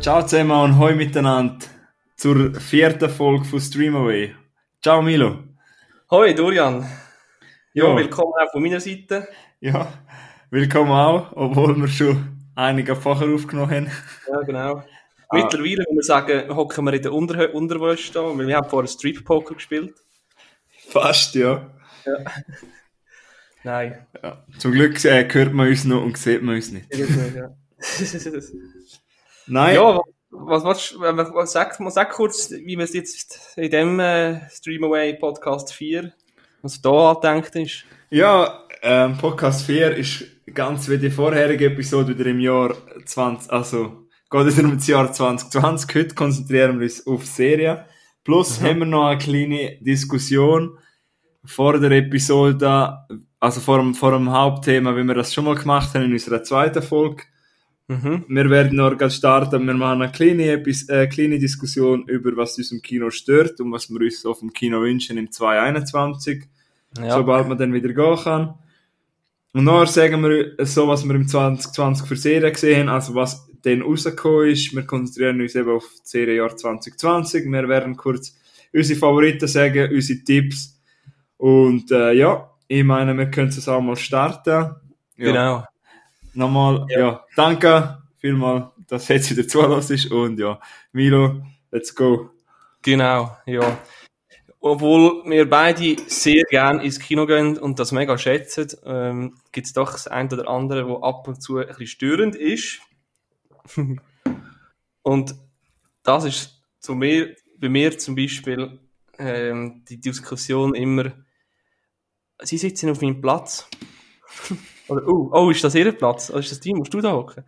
Ciao zusammen und hoi miteinander zur vierten Folge von Streamaway. Ciao Milo. Hoi Dorian. Ja, willkommen auch von meiner Seite. Ja, willkommen auch, obwohl wir schon einige vorher aufgenommen haben. Ja, genau. Mittlerweile, wenn wir sagen, hocken wir in der Unterwäsche da, weil wir haben vorher Street Poker gespielt. Fast, ja. Nein. Ja. Zum Glück hört man uns noch und sieht man uns nicht. Ja. Nein. Ja, was sag kurz, wie wir es jetzt in dem Streamaway Podcast 4, was da angedenkt ist. Ja, Podcast 4 ist ganz wie die vorherige Episode wieder im Jahr 20, also geht es um das Jahr 2020. Heute konzentrieren wir uns auf Serien. Plus haben wir noch eine kleine Diskussion vor der Episode, also vor dem Hauptthema, wie wir das schon mal gemacht haben in unserer zweiten Folge. Mhm. Wir werden noch gerade starten, wir machen eine kleine Diskussion über, was uns im Kino stört und was wir uns auf dem Kino wünschen im 2021, sobald man dann wieder gehen kann. Und nachher sagen wir so, was wir im 2020 für Serien gesehen haben, also was dann rausgekommen ist. Wir konzentrieren uns eben auf das Serienjahr 2020, wir werden kurz unsere Favoriten sagen, unsere Tipps. Und ich meine, wir können es auch mal starten. Ja. Genau. Nochmal, danke vielmals, dass jetzt wieder zuhörst ist. Und ja, Milo, let's go. Genau, ja. Obwohl wir beide sehr gerne ins Kino gehen und das mega schätzen, gibt es doch das eine oder andere, das ab und zu ein bisschen störend ist. Und das ist bei mir zum Beispiel die Diskussion immer: Sie sitzen auf meinem Platz. Oder, ist das Ihr Platz? Oder ist das dein? Musst du da hocken?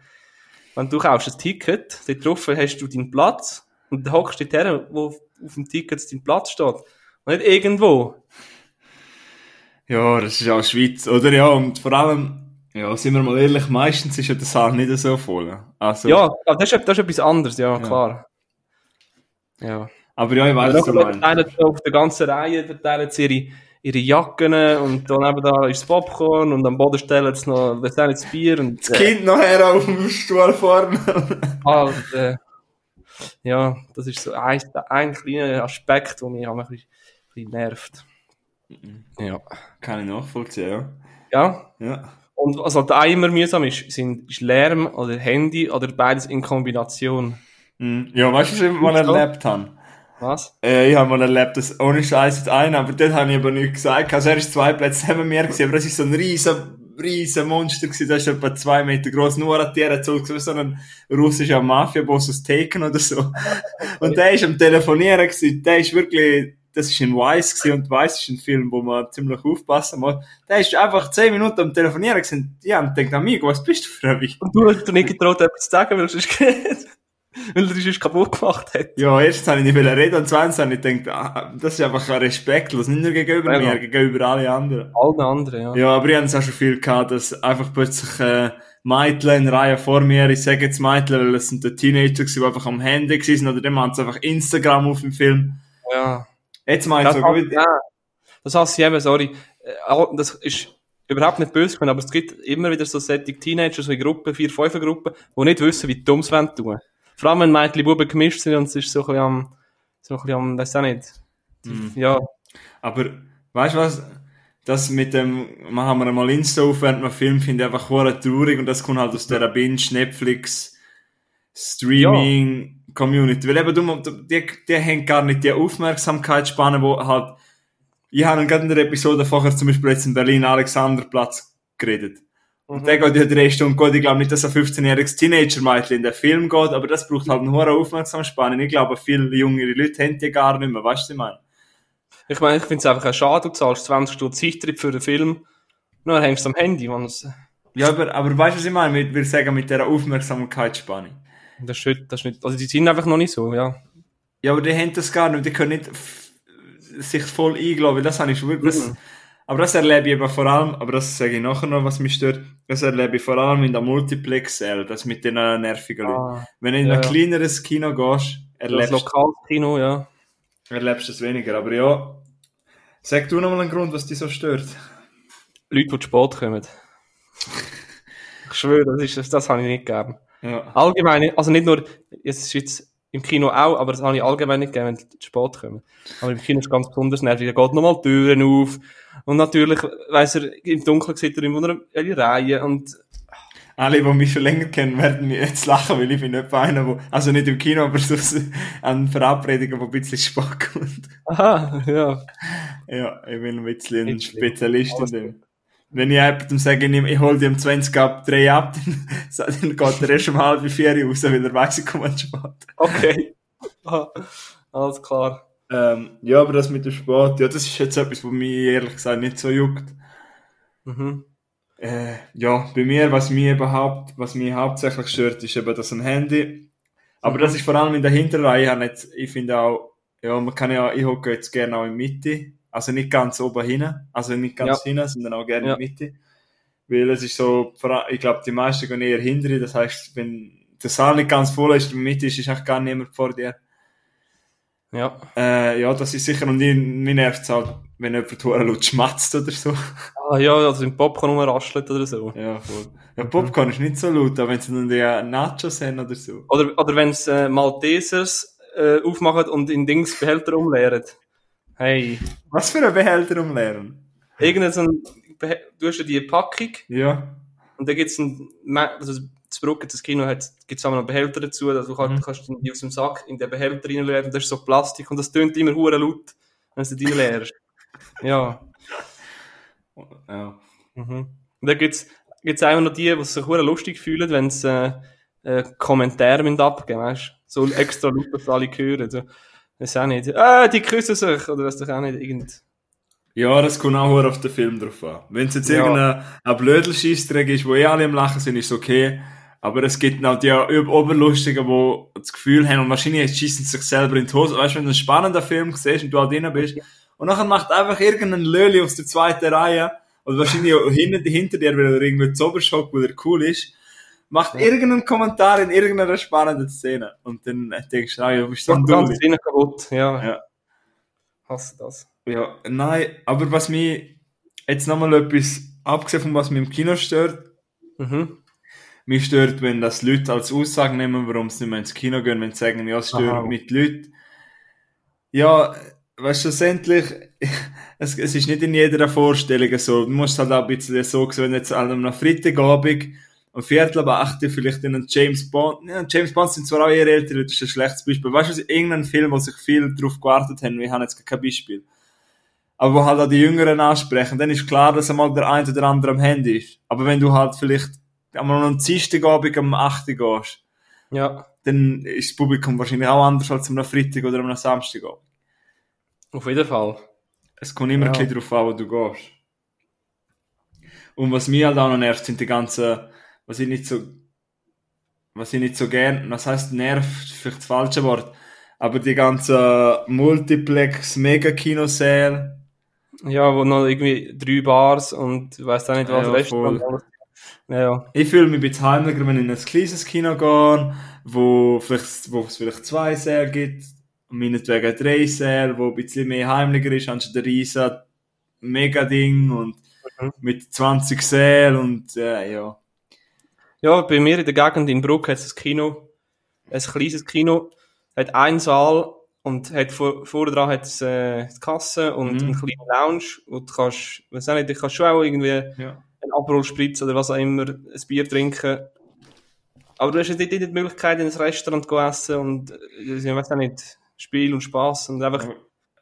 Wenn du kaufst ein Ticket, dort drauf hast du deinen Platz und dann hockst du dort her, wo auf dem Ticket dein Platz steht. Und nicht irgendwo. Ja, das ist auch Schweiz, oder? Ja, und vor allem, sind wir mal ehrlich, meistens ist ja der Saal nicht so voll. Also, ja, das ist etwas anderes, ja, klar. Ja. Aber ja, ich weiss, was du meinst. Auf der ganzen Reihe verteilen sie ihre Jacken und daneben da ist das Popcorn und am Boden stellen sie noch das Bier. Und das Kind nachher auf dem Stuhl vorne. Ja, das ist so ein kleiner Aspekt, der mich ein bisschen nervt. Ja. Kann ich nachvollziehen, ja. Und was halt auch immer mühsam ist Lärm oder Handy oder beides in Kombination. Ja, weißt du, was ich mal erlebt habe? Was? Ich habe mal erlebt, dass ohne Scheiß jetzt einer, aber dort habe ich aber nichts gesagt. Also er ist 2 Plätze neben mir gewesen, aber es war so ein riesen Monster gewesen, das ist etwa 2 Meter groß, nur an der Zug, so ein russischer Mafia-Boss aus Taken oder so. Und der ist am Telefonieren gewesen, der ist wirklich, das ist in Weiss gewesen, und Weiss ist ein Film, wo man ziemlich aufpassen muss. Der ist einfach 10 Minuten am Telefonieren gewesen, ja, und denkt an mich, was bist du für ein Wicht? Und du hast dir nicht getraut, etwas zu sagen, weil es ist weil er es kaputt gemacht hat. Ja, erstens habe ich nicht reden und zweitens habe ich gedacht, das ist einfach respektlos, nicht nur gegenüber mir, gegenüber allen anderen. Allen anderen, ja. Ja, aber ich habe es auch schon viel gehabt, dass einfach plötzlich Mädchen in Reihe vor mir, ich sage jetzt Mädchen, weil es sind die Teenager, die einfach am Handy waren oder dann haben sie einfach Instagram auf dem Film. Ja. Jetzt meinst du, gut. Ja. Das heißt, ich eben, sorry, das ist überhaupt nicht böse gewesen, aber es gibt immer wieder so solche Teenager, so in Gruppen, 4-5er-Gruppen, die nicht wissen, wie dumm sie tun wollen. Vor allem, wenn Mädchen und Buben gemischt sind und es ist so ein bisschen am weiss auch nicht. Ja. Aber, weißt du was? Das mit dem, machen wir einmal Insta auf, während man Film findet, einfach hoher traurig und das kommt halt aus der Binge, Netflix, Streaming, Community. Weil eben, die haben gar nicht die Aufmerksamkeitsspanne, wo halt, ich habe gerade in der Episode vorher zum Beispiel jetzt in Berlin Alexanderplatz geredet. Und der geht ja 3 Stunden gut. Ich glaube nicht, dass ein 15-jähriges Teenager-Mädchen in den Film geht, aber das braucht halt eine hohe Aufmerksamkeitsspanne. Ich glaube, viele jüngere Leute haben die gar nicht mehr. Weißt du, was ich meine? Ich meine, ich finde es einfach schade, du zahlst 20 Stunden Zeittrip für den Film, nur hängst du am Handy. Ja, aber weißt du, was ich meine? Ich würde sagen, mit dieser Aufmerksamkeitsspanne. Das ist nicht, also die sind einfach noch nicht so, ja. Ja, aber die haben das gar nicht. Die können nicht sich voll eingeladen, weil das habe ich wirklich... Aber das erlebe ich eben vor allem, aber das sage ich nachher noch, was mich stört, das erlebe ich vor allem in der Multiplex-L, das mit den nervigen Leuten. Wenn du in ein kleineres Kino gehst, erlebst du... Das Lokalkino, ja. Erlebst du es weniger, aber ja. Sag du nochmal einen Grund, was dich so stört. Leute, die zu spät kommen. Ich schwöre, das habe ich nicht gegeben. Ja. Allgemein, also nicht nur, es ist jetzt im Kino auch, aber das habe ich allgemein nicht gegeben, wenn sie zu spät kommen. Aber im Kino ist es ganz besonders nervig, da geht nochmal die Türen auf und natürlich weiss er, im Dunkeln sieht er immer eine Reihe und... Alle, die mich schon länger kennen, werden mich jetzt lachen, weil ich bin nicht einer, der, also nicht im Kino, aber so an Verabredungen, der ein bisschen Spaß kommt. Aha, ja. Ja, ich bin ein bisschen ein Spezialist in dem. Wenn ich jemandem sage, ich hole dir um 20 ab, 3 ab, dann geht er erst um 3:30 raus, weil er weiss, ich komme an Sport. Okay. Aha. Alles klar. Ja, aber das mit dem Sport, ja, das ist jetzt etwas, was mich ehrlich gesagt nicht so juckt. Mhm. Ja, bei mir, was mich hauptsächlich stört, ist eben das am Handy. Aber das ist vor allem in der Hinterreihe. Ich finde auch, ja, ich hocke jetzt gerne auch in die Mitte. Also nicht ganz oben hin, also nicht ganz hin, sondern auch gerne in die Mitte. Weil es ist so, ich glaube, die meisten gehen eher hinter. Das heisst, wenn der Saal nicht ganz voll ist, in der Mitte ist eigentlich gar niemand vor dir. Ja. Ja, das ist sicher, und mich nervt es halt, wenn jemand laut schmatzt oder so. Ah ja, also im Popcorn rumraschelt oder so. Ja, voll. Ja, Popcorn ist nicht so laut, aber wenn sie dann die Nachos haben oder so. Oder wenn sie Maltesers aufmachen und in Dings Behälter umleeren. Hey. Was für ein Behälter umleeren? Du hast ja die Packung. Ja. Und dann gibt es das Kino hat es auch noch einen Behälter dazu, also kannst du die aus dem Sack in den Behälter reinleeren, und das ist so Plastik und das tönt immer hure laut, wenn du die leerst. Ja. Ja. Mhm. Und dann gibt's auch noch die, die sich hure lustig fühlen, wenn sie Kommentare mit abgeben, weißt du? So extra laut, dass alle hören. So. Das ist auch nicht. Die küssen sich, oder das doch auch nicht irgend. Ja, das kommt auch hure auf den Film drauf an. Wenn es jetzt irgendein Blödel-Scheissdreck ist, wo alle am Lachen sind, ist es okay. Aber es gibt auch die Oberlustigen, die das Gefühl haben, und wahrscheinlich schießen sie sich selber in die Hose. Weißt du, wenn du einen spannenden Film siehst und du auch halt drin bist, und nachher macht einfach irgendein Löli aus der zweiten Reihe, oder wahrscheinlich hinter dir, weil er irgendwie Zauberschock, weil er cool ist, macht irgendeinen Kommentar in irgendeiner spannenden Szene. Und dann denkst du, du bist so ein Dumm. Die Szene kaputt, ja. Hast du das? Ja, nein, aber was mich jetzt nochmal etwas, abgesehen von was mich im Kino stört, mich stört, wenn das Leute als Aussage nehmen, warum sie nicht mehr ins Kino gehen, wenn sie sagen, ja, es stört mit Leuten. Ja, weißt du, schlussendlich, es ist nicht in jeder Vorstellung so. Du musst halt auch ein bisschen so, wenn jetzt an einem Freitagabend um 7:15 vielleicht in einen James Bond, James Bond sind zwar auch eher ältere Leute, das ist ein schlechtes Beispiel. Weißt du, irgendein Film, wo sich viel drauf gewartet haben, wir haben jetzt kein Beispiel. Aber wo halt auch die Jüngeren ansprechen, dann ist klar, dass einmal der eine oder andere am Handy ist. Aber wenn du halt vielleicht einmal am Dienstagabend um 8 Uhr gehst, dann ist das Publikum wahrscheinlich auch anders als am Freitag oder am Samstagabend. Auf jeden Fall. Es kommt immer ein bisschen darauf an, wo du gehst. Und was mich halt auch noch nervt, sind die ganzen, was ich nicht so gern, was heisst nervt, vielleicht das falsche Wort, aber die ganzen Multiplex-Mega-Kinosäle. Ja, wo noch irgendwie 3 Bars und ich weiss auch nicht, was Restaurant. Ja. Ich fühle mich ein bisschen heimlicher, wenn ich in ein kleines Kino gehe, wo es vielleicht 2 Säle gibt, und meinetwegen 3 Säle, wo ein bisschen mehr heimlicher ist, anstatt der riesen Mega-Ding und mit 20 Säle und ja. Ja, bei mir in der Gegend in Bruck hat es ein Kino, ein kleines Kino, hat einen Saal und hat vorne dran hat es die Kasse und einen kleinen Lounge, wo du kannst, weiss auch nicht, du kannst schon auch irgendwie einen Aperol Spritz oder was auch immer, ein Bier trinken. Aber du hast nicht die Möglichkeit, in ein Restaurant zu essen und, ich weiss auch nicht, Spiel und Spass und einfach...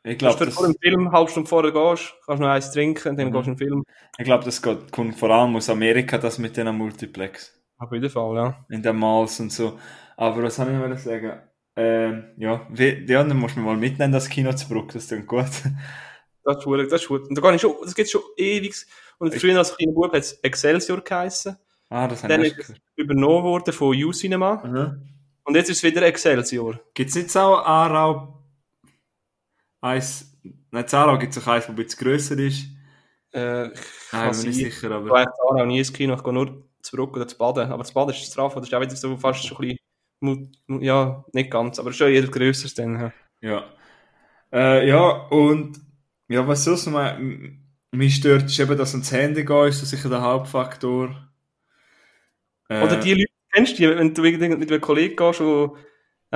Ich glaub, du vor dem Film, eine halbe Stunde vorher gehst, kannst noch eins trinken und dann gehst du in den Film. Ich glaube, das kommt vor allem aus Amerika, das mit diesen Multiplex. Auf jeden Fall, ja. In den Malls und so. Aber was soll ich mal sagen? Ja, dann musst du mir mal mitnehmen, das Kino zu Bruck, das klingt gut. Das ist gut. Und da kann ich schon, das gibt schon ewig. Und früher als kleiner Bub hat es Excelsior geheissen. Ah, das haben wir gehört. Übernommen worden von U-Cinema. Mhm. Und jetzt ist es wieder Excelsior. Gibt es nicht so Aarau? Nein, Aarau gibt es auch eins, das ein bisschen grösser ist. Ich bin nicht sicher, aber... Ich war Aarau nie ins Kino, ich gehe nur zurück oder zu Baden. Aber das Baden ist straff, das ist auch wieder so fast schon ein bisschen... Ja, nicht ganz, aber schon eher grösseres dann. Ja. Ja, was sonst noch mich stört, ist eben, dass ans Handy gehen ist, das sicher der Hauptfaktor. Oder die Leute, Kennst du, wenn du mit einem Kollegen gehst, der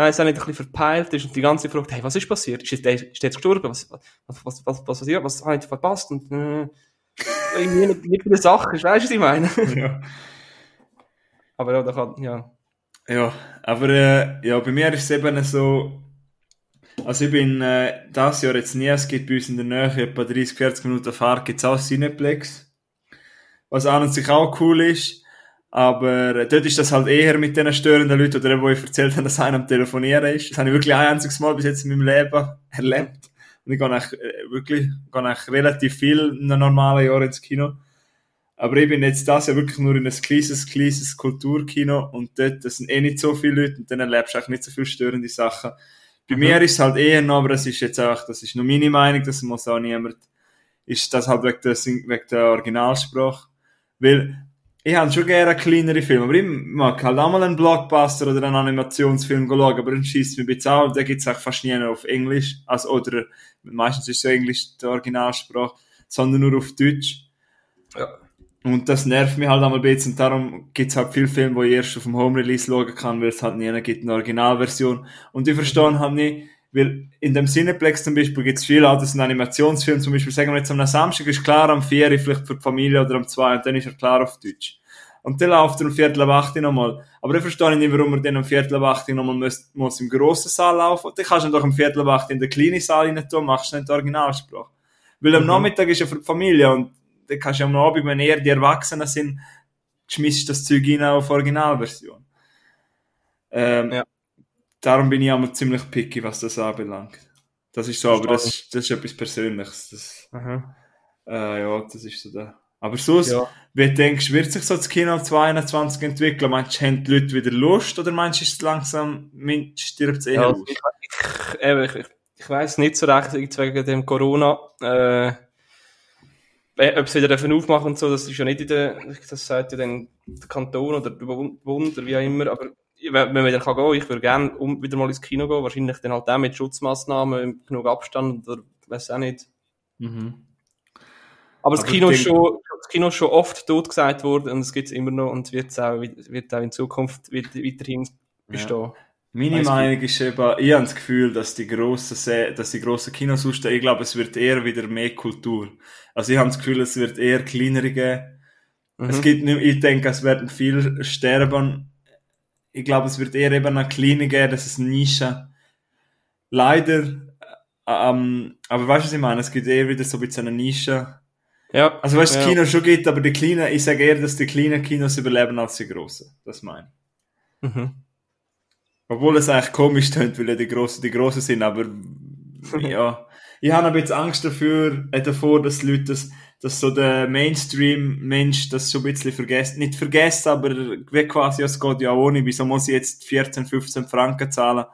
ist auch nicht ein bisschen verpeilt ist und die ganze Frage, hey, was ist passiert? Ist jetzt gestorben? Was passiert? Was habe ich verpasst? Und irgendwie eine Sache, weißt du, was ich meine? Ja. Aber ja, da kann, ja. Ja, aber ja, bei mir ist es eben so, also ich bin das Jahr jetzt nie, es gibt bei uns in der Nähe etwa 30, 40 Minuten Fahrt, gibt es auch Cineplex, was an und sich auch cool ist, aber dort ist das halt eher mit diesen störenden Leuten, oder eben, wo ich erzählt habe, dass einer am Telefonieren ist. Das habe ich wirklich ein einziges Mal bis jetzt in meinem Leben erlebt. Und ich gehe eigentlich relativ viel in einem normalen Jahr ins Kino. Aber ich bin jetzt das ja wirklich nur in ein kleines Kulturkino und dort das sind eh nicht so viele Leute und dann erlebst du auch nicht so viele störende Sachen. Bei mir ist es halt eher noch, aber das ist jetzt auch, das ist nur meine Meinung, das muss auch niemand, ist das halt wegen der Originalsprache. Weil ich habe schon gerne kleinere Filme, aber ich mag halt auch mal einen Blockbuster oder einen Animationsfilm schauen, aber dann schießt mich ein bisschen an, da gibt es auch fast nie auf Englisch, also, oder meistens ist es ja Englisch die Originalsprache, sondern nur auf Deutsch. Ja. Und das nervt mich halt einmal ein bisschen und darum gibt's halt viele Filme, die ich erst auf dem Home-Release schauen kann, weil es halt nie gibt eine Originalversion. Und ich verstehe halt nicht, weil in dem Cineplex zum Beispiel gibt's viele, auch das sind Animationsfilme, zum Beispiel sagen wir jetzt am Samstag ist klar, am 4 vielleicht für die Familie oder am 2 und dann ist er klar auf Deutsch. Und dann läuft er um 7:15 nochmal. Aber ich verstehe nicht, warum er dann um 7:15 nochmal muss im grossen Saal laufen und dann kannst du doch um 7:15 in den kleinen Saal rein tun, machst nicht die Originalsprache. Weil am Nachmittag ist er für die Familie und dann kannst du am Abend, wenn eher die Erwachsenen sind, schmeißt das Zeug rein auf Originalversion. Ja. Darum bin ich auch mal ziemlich picky, was das anbelangt. Das ist so, aber das ist etwas Persönliches. Das ist so da. Aber sonst, Wie denkst du, wird sich so das Kino 2021 entwickeln? Meinst du, haben die Leute wieder Lust oder meinst du, ist es langsam, stirbt es eher aus? Ich weiss nicht so recht, wegen dem Corona, ob sie wieder aufmachen und so, das ist ja nicht in der, das sagt ja dann der Kanton oder der Bund oder wie auch immer, aber wenn man dann kann gehen, ich würde gerne wieder mal ins Kino gehen, wahrscheinlich dann halt auch mit Schutzmassnahmen, genug Abstand oder weiss auch nicht. Aber das Kino ist schon oft totgesagt worden und es gibt es immer noch und wird auch in Zukunft weiterhin bestehen. Ja. Meine Meinung ist eben, ich habe das Gefühl, dass die grossen Kinos ausstehen. Ich glaube, es wird eher wieder mehr Kultur. Also ich habe das Gefühl, es wird eher kleinere geben. Es gibt nicht, ich denke, es werden viele sterben. Ich glaube, es wird eher eben eine kleine geben, das ist eine Nische. Leider, aber weißt du, was ich meine? Es gibt eher wieder so ein bisschen eine Nische. Ja. Also weißt du, das Kino schon gibt, aber die kleinen, ich sage eher, dass die kleinen Kinos überleben als die grossen. Das meine ich. Obwohl es eigentlich komisch tönt, weil ja die Grossen sind, aber ja. Ich habe ein bisschen Angst davor, dass Leute dass so der Mainstream-Mensch das schon ein bisschen vergessen. Nicht vergessen, aber wie quasi, es geht ja ohne. Wieso muss ich jetzt 14, 15 Franken zahlen,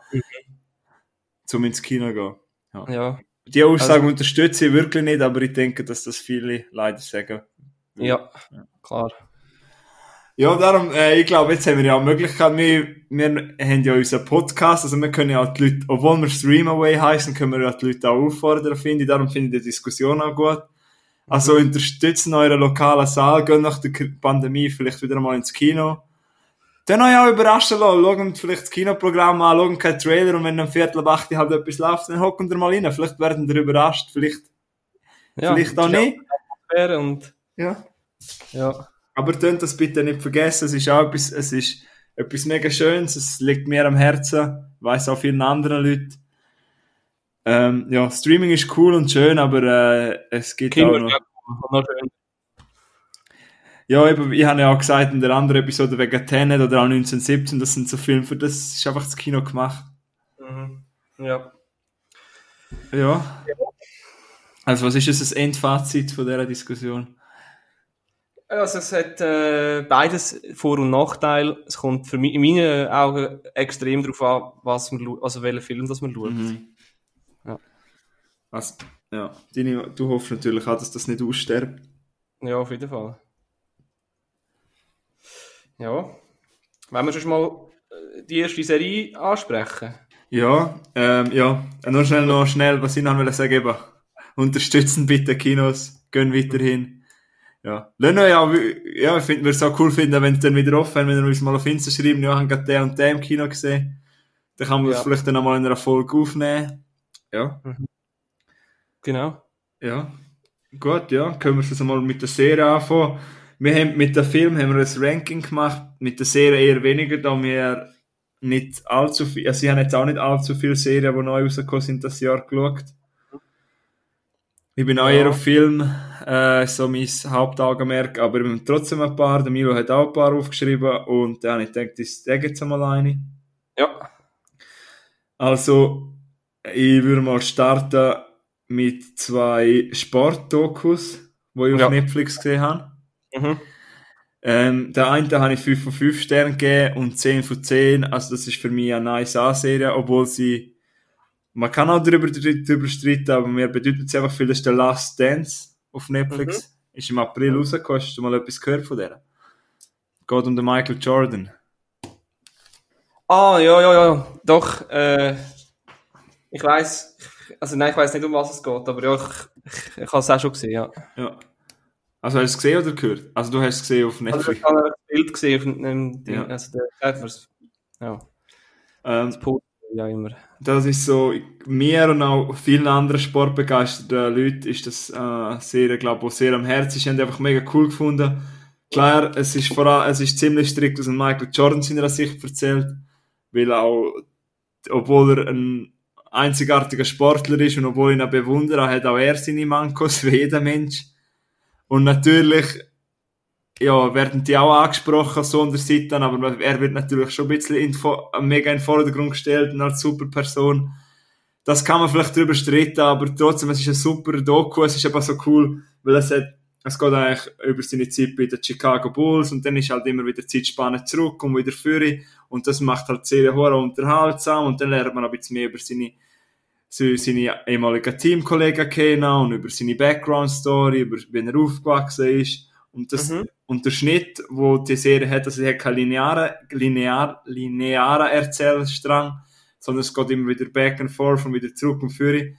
um ins Kino zu gehen? Ja. Ja. Die Aussage unterstütze ich wirklich nicht, aber ich denke, dass das viele leider sagen. Ja. Klar. Ja, darum, ich glaube, jetzt haben wir ja auch Möglichkeiten. Wir haben ja unseren Podcast, also wir können ja auch die Leute, obwohl wir Streamaway heißen, können wir ja die Leute auch auffordern, finde ich. Darum finde ich die Diskussion auch gut. Also unterstützen euren lokalen Saal, gehen nach der Pandemie vielleicht wieder mal ins Kino. Dann euch auch überraschen lassen, schauen vielleicht das Kinoprogramm an, schauen keinen Trailer und wenn am 7:15 halt etwas läuft, dann hocken wir mal rein. Vielleicht werden wir überrascht, vielleicht auch nicht. Ja. Aber tönt das bitte nicht vergessen, es ist etwas mega Schönes, es liegt mir am Herzen, ich weiss auch vielen anderen Leuten. Streaming ist cool und schön, aber es gibt Kinder, auch noch schön. Ja, ich habe ja auch gesagt in der anderen Episode wegen Tenet oder auch 1917, das sind so Filme, für das ist einfach das Kino gemacht. Ja. Also was ist jetzt das Endfazit von dieser Diskussion? Also es hat beides Vor- und Nachteil. Es kommt für mich in meinen Augen extrem darauf an, welchen Film das man schaut. Ja. Also, ja. Du hoffst natürlich auch, dass das nicht aussterbt. Ja, auf jeden Fall. Ja. Wollen wir schon mal die erste Serie ansprechen? Ja, Nur schnell, was ich noch sagen wollte. Unterstützen bitte Kinos, gehen weiterhin. Ja, ja, ich finde, wir es auch cool finden, wenn es dann wieder offen wenn wir uns mal auf Insta schreiben, ja, haben gerade den und den im Kino gesehen. Dann kann man das vielleicht dann nochmal in einer Folge aufnehmen. Ja. Mhm. Genau. Ja. Gut, ja. Können wir es mal mit der Serie anfangen. Wir haben mit dem Film haben wir ein Ranking gemacht, mit der Serie eher weniger, da wir nicht allzu viel, also ich habe jetzt auch nicht allzu viele Serien, die neu rausgekommen sind, das Jahr geschaut. Ich bin auch eher auf Film, so mein Hauptaugenmerk, aber ich habe trotzdem ein paar, der Milo hat auch ein paar aufgeschrieben und dann habe ich gedacht, ich sage jetzt einmal eine. Ja. Also, ich würde mal starten mit 2 Sportdokus, die ich auf Netflix gesehen habe. Mhm. Der einen habe ich 5 von 5 Sternen gegeben und 10 von 10, also das ist für mich eine nice A-Serie, obwohl sie, man kann auch darüber streiten, aber mir bedeutet es einfach viel, das ist der Last Dance auf Netflix, ist im April rausgekommen, hast du mal etwas gehört von der? Geht um den Michael Jordan. Ah, ja, doch, ich weiss, also nein, ich weiss nicht, um was es geht, aber ja, ich habe es auch schon gesehen, ja. Also hast du es gesehen oder gehört? Also du hast es gesehen auf Netflix? Also ich habe ein Bild gesehen auf einem Ding, also der Netflix. Ja. Das Post, ja immer. Das ist so, mir und auch vielen anderen sportbegeisterten Leuten ist das eine Serie, glaube ich, die sehr am Herzen ist. Ich habe einfach mega cool gefunden. Klar, es ist vor allem, es ist ziemlich strikt aus dem Michael Jordan seiner Sicht erzählt, weil auch, obwohl er ein einzigartiger Sportler ist und obwohl ich ihn auch bewundere, hat auch er seine Mankos, wie jeder Mensch. Und natürlich, ja, werden die auch angesprochen, so an der Seite, aber er wird natürlich schon ein bisschen mega in den Vordergrund gestellt und als super Person. Das kann man vielleicht drüber streiten, aber trotzdem, es ist ein super Doku, es ist aber so cool, weil es geht eigentlich über seine Zeit bei den Chicago Bulls und dann ist halt immer wieder Zeitspanne zurück und wieder vorne und das macht halt sehr hoher unterhaltsam und dann lernt man ein bisschen mehr über seine ehemaligen Teamkollegen kennen und über seine Background-Story, über wie er aufgewachsen ist. Und, und der Schnitt, wo die Serie hat, also sie hat keinen linearen Erzählstrang, sondern es geht immer wieder back and forth und wieder zurück und führe.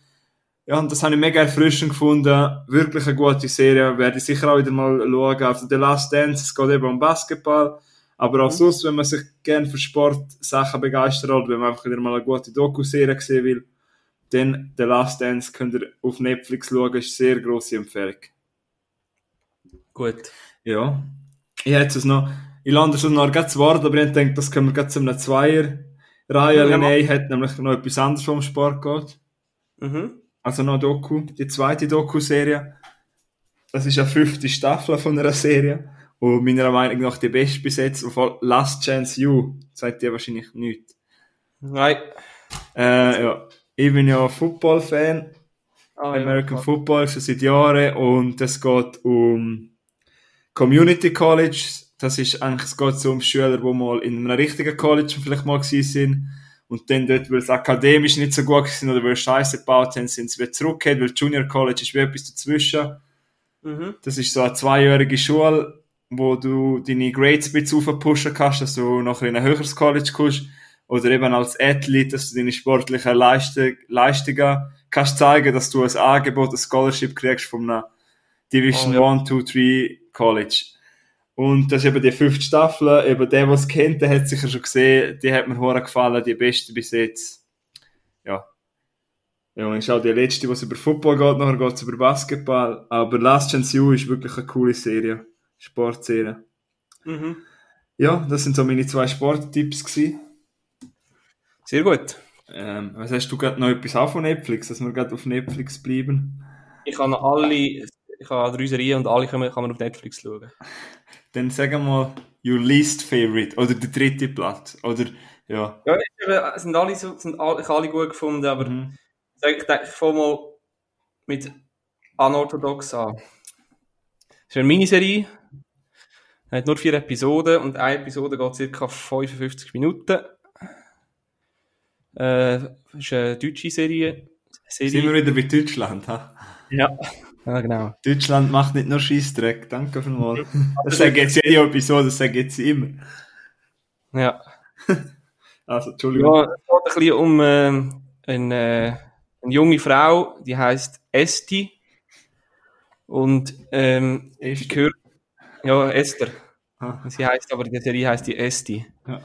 Ja, und das habe ich mega erfrischend gefunden. Wirklich eine gute Serie, werde ich sicher auch wieder mal schauen. Also The Last Dance, es geht eben um Basketball, aber auch sonst, wenn man sich gerne für Sportsachen begeistert hat, wenn man einfach wieder mal eine gute Doku-Serie sehen will, dann The Last Dance könnt ihr auf Netflix schauen, ist eine sehr grosse Empfehlung. Gut. Ja. Ich lande schon noch ganz Wort, aber ich denke, das können wir gerade zu einer Zweier-Reihe. Linnei hat nämlich noch etwas anderes vom Sport gehabt. Mhm. Also noch Doku, die zweite Doku-Serie. Das ist eine 5. Staffel von einer Serie und meiner Meinung nach die beste bis jetzt. Last Chance U, sagt ihr wahrscheinlich nichts. Nein. Ja. Ich bin ja Football-Fan, American Football schon seit Jahren und es geht um Community College, das ist eigentlich, es geht so um Schüler, die mal in einem richtigen College vielleicht mal gewesen sind und dann dort, weil es akademisch nicht so gut sind oder weil es Scheiße gebaut haben, sind sie wieder zurückgekehrt, weil Junior College ist wie etwas dazwischen. Mhm. Das ist so eine 2-jährige Schule, wo du deine Grades ein bisschen aufpushen kannst, dass du nachher in ein höheres College kommst. Oder eben als Athlet, dass du deine sportlichen Leistungen kannst zeigen, dass du ein Angebot, ein Scholarship kriegst von einer Division 1, 2, 3 College. Und das ist eben die 5. Staffel. Eben der es kennt, der hat sicher schon gesehen. Die hat mir verdammt gefallen, die beste bis jetzt. Ja, und ist auch die letzte, die über Football geht, nachher geht es über Basketball. Aber Last Chance U ist wirklich eine coole Serie. Sportserie. Mhm. Ja, das sind so meine 2 Sporttipps gewesen. Sehr gut. Was hast du gerade noch etwas auch von Netflix, dass wir gerade auf Netflix bleiben? Ich habe noch ich habe 3 Serien und alle kann man auf Netflix schauen. Dann sag mal, your least favorite, oder der 3. Platz, oder, ja. Ja, ich habe alle gut gefunden, aber ich denke, ich fange mal mit Unorthodox an. Das ist eine Miniserie, hat nur 4 Episoden und eine Episode geht ca. 55 Minuten. Ist eine deutsche Serie. Sind wir wieder bei Deutschland, ha? Ja, genau. Deutschland macht nicht nur Scheissdreck, danke vielmals. Das sagt jetzt jede Episode, das sagt jetzt immer. Ja. Also, Entschuldigung. Ja, es geht ein bisschen um eine junge Frau, die heisst Esti. Und Esther. Ah. Sie heißt aber, in der Serie heißt die Esti. Ja.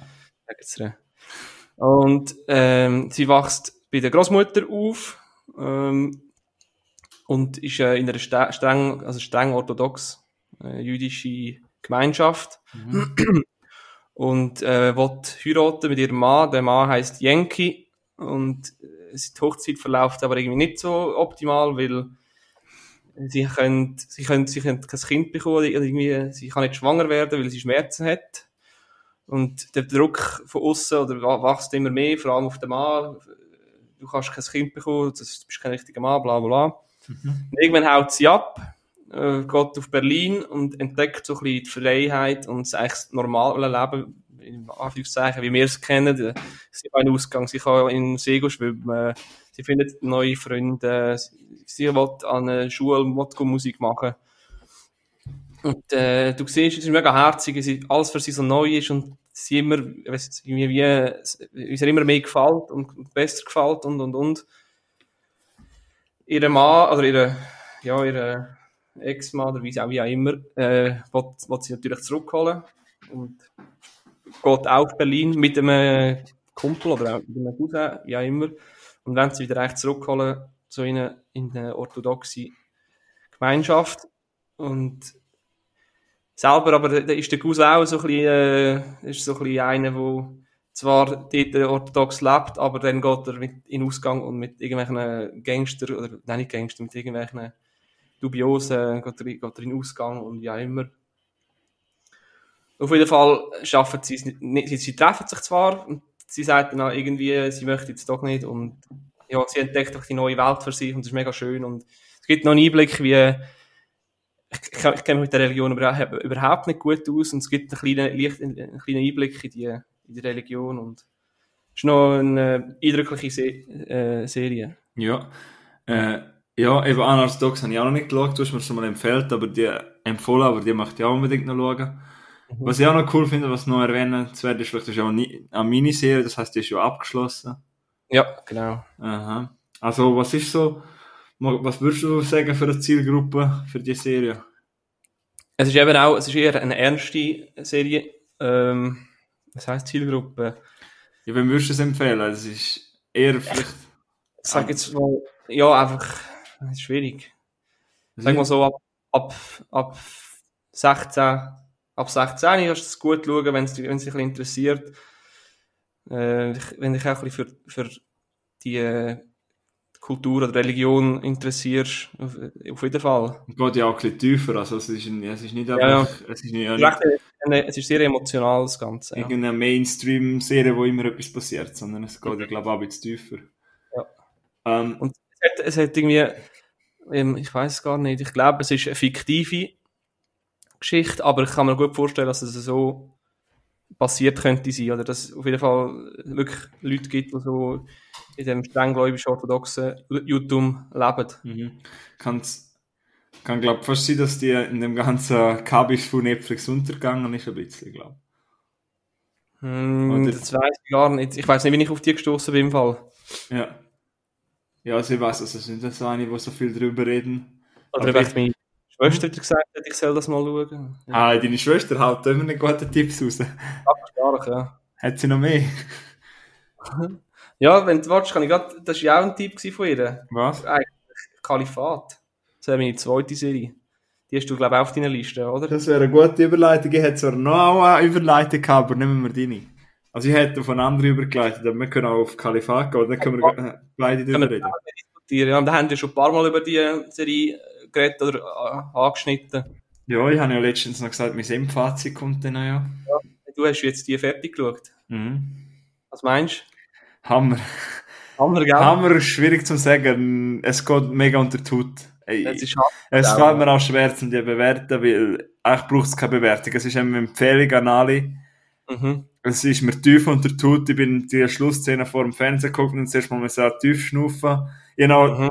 Und sie wächst bei der Großmutter auf und ist in einer streng orthodox jüdische Gemeinschaft. Mhm. Und will heiraten mit ihrem Mann. Der Mann heisst Yankee. Und die Hochzeit verläuft aber irgendwie nicht so optimal, weil sie können kein Kind bekommen. Irgendwie, sie kann nicht schwanger werden, weil sie Schmerzen hat. Und der Druck von außen wächst immer mehr, vor allem auf den Mann. Du kannst kein Kind bekommen, du bist kein richtiger Mann, bla bla bla. Mhm. Und irgendwann haut sie ab, geht auf Berlin und entdeckt so ein bisschen die Freiheit und das normale Leben, in Anführungszeichen, wie wir es kennen. Sie kann in den Ausgang, sie kann im See schwimmen, sie findet neue Freunde, sie will an der Schule Musik machen. Und du siehst, es ist mega herzig, alles für sie so neu ist und sie immer, uns immer mehr gefällt und besser gefällt und. Ihre Mann, oder ihre Ex-Mann, oder wie auch immer, will sie natürlich zurückholen und geht auch auf Berlin mit einem Kumpel oder mit einem Cousin, wie auch immer, und wollen sie wieder recht zurückholen so in eine orthodoxe Gemeinschaft. Und selber, aber da ist der Cousin auch so ein bisschen einer, der zwar dort orthodox lebt, aber dann geht er mit in Ausgang und mit irgendwelchen Gangster, oder nein, nicht Gangster, mit irgendwelchen Dubiosen geht er in Ausgang und wie auch immer. Auf jeden Fall schaffen sie es nicht. Sie treffen sich zwar und sie sagt dann auch irgendwie, sie möchte jetzt doch nicht, und ja, sie entdeckt auch die neue Welt für sich und es ist mega schön und es gibt noch einen Einblick, wie ich kenne mich mit der Religion überhaupt nicht gut aus, und es gibt einen kleinen Einblick in die Religion, und es ist noch eine eindrückliche Serie. Ja, eben Unorthodox habe ich auch noch nicht geschaut, du hast mir schon mal empfohlen, aber die möchte ich auch unbedingt noch schauen. Mhm. Was ich auch noch cool finde, was noch erwähnenswert ist, vielleicht ist auch eine Miniserie, das heisst, die ist schon abgeschlossen. Ja, genau. Aha. Also was würdest du sagen für eine Zielgruppe für die Serie? Es ist eben auch, es ist eher eine ernste Serie. Was heisst Zielgruppe? Ja, wem würdest du es empfehlen? Es ist eher vielleicht... Ich sage jetzt mal, ja, einfach, es ist schwierig. Ich sage mal so, ab 16 kannst du es gut schauen, wenn es dich interessiert. Wenn dich auch ein bisschen für die Kultur oder Religion interessierst, auf jeden Fall. Es geht ja auch ein bisschen tiefer, also es ist nicht einfach... Ja. Es ist sehr emotional, das Ganze. Irgendeine Mainstream-Serie, wo immer etwas passiert, sondern es geht, ich glaube, auch ein bisschen tiefer. Ja. Und es hat irgendwie, ich weiß es gar nicht, ich glaube, es ist eine fiktive Geschichte, aber ich kann mir gut vorstellen, dass es so passiert könnte sein, oder dass es auf jeden Fall wirklich Leute gibt, die so in dem strenggläubisch-orthodoxen Judentum leben. Mhm. Kann glaube fast sein, dass die in dem ganzen Kabis von Netflix untergegangen ist, ein bisschen, glaube ich. Das weiß ich gar nicht. Ich weiß nicht, wie ich auf die gestoßen bin im Fall. Ja. Ja, also ich weiß, es ist nicht das eine, wo so viel darüber reden. Oder vielleicht meine Schwester hat gesagt, ich soll das mal schauen. Ja. Ah, deine Schwester haut immer einen guten Tipps raus. Stark, ja. Hat sie noch mehr? Ja, wenn du wartest, kann ich gerade... Das war ja auch ein Tipp von ihr. Was? Eigentlich Kalifat. Das wäre meine zweite Serie. Die hast du, glaube ich, auf deiner Liste, oder? Das wäre eine gute Überleitung. Ich hätte zwar noch eine Überleitung gehabt, aber nehmen wir deine. Also ich hätte auf eine andere übergeleitet, aber wir können auch auf Kalifat gehen, dann können wir beide darüber reden. Ja, da haben wir schon ein paar Mal über die Serie geredet oder angeschnitten. Ja, ich habe ja letztens noch gesagt, mein Endfazit kommt dann ja. Du hast jetzt die fertig geschaut. Mhm. Was meinst du? Hammer, gell? Hammer ist schwierig zu sagen. Es geht mega unter die Haut. Es fällt mir auch schwer, um die zu bewerten, weil eigentlich braucht es keine Bewertung. Es ist eine Empfehlung an alle. Mhm. Es ist mir tief unter die Haut. Ich bin die Schlussszene vor dem Fernsehen geguckt und zuerst mal sehr tief schnaufen. Genau,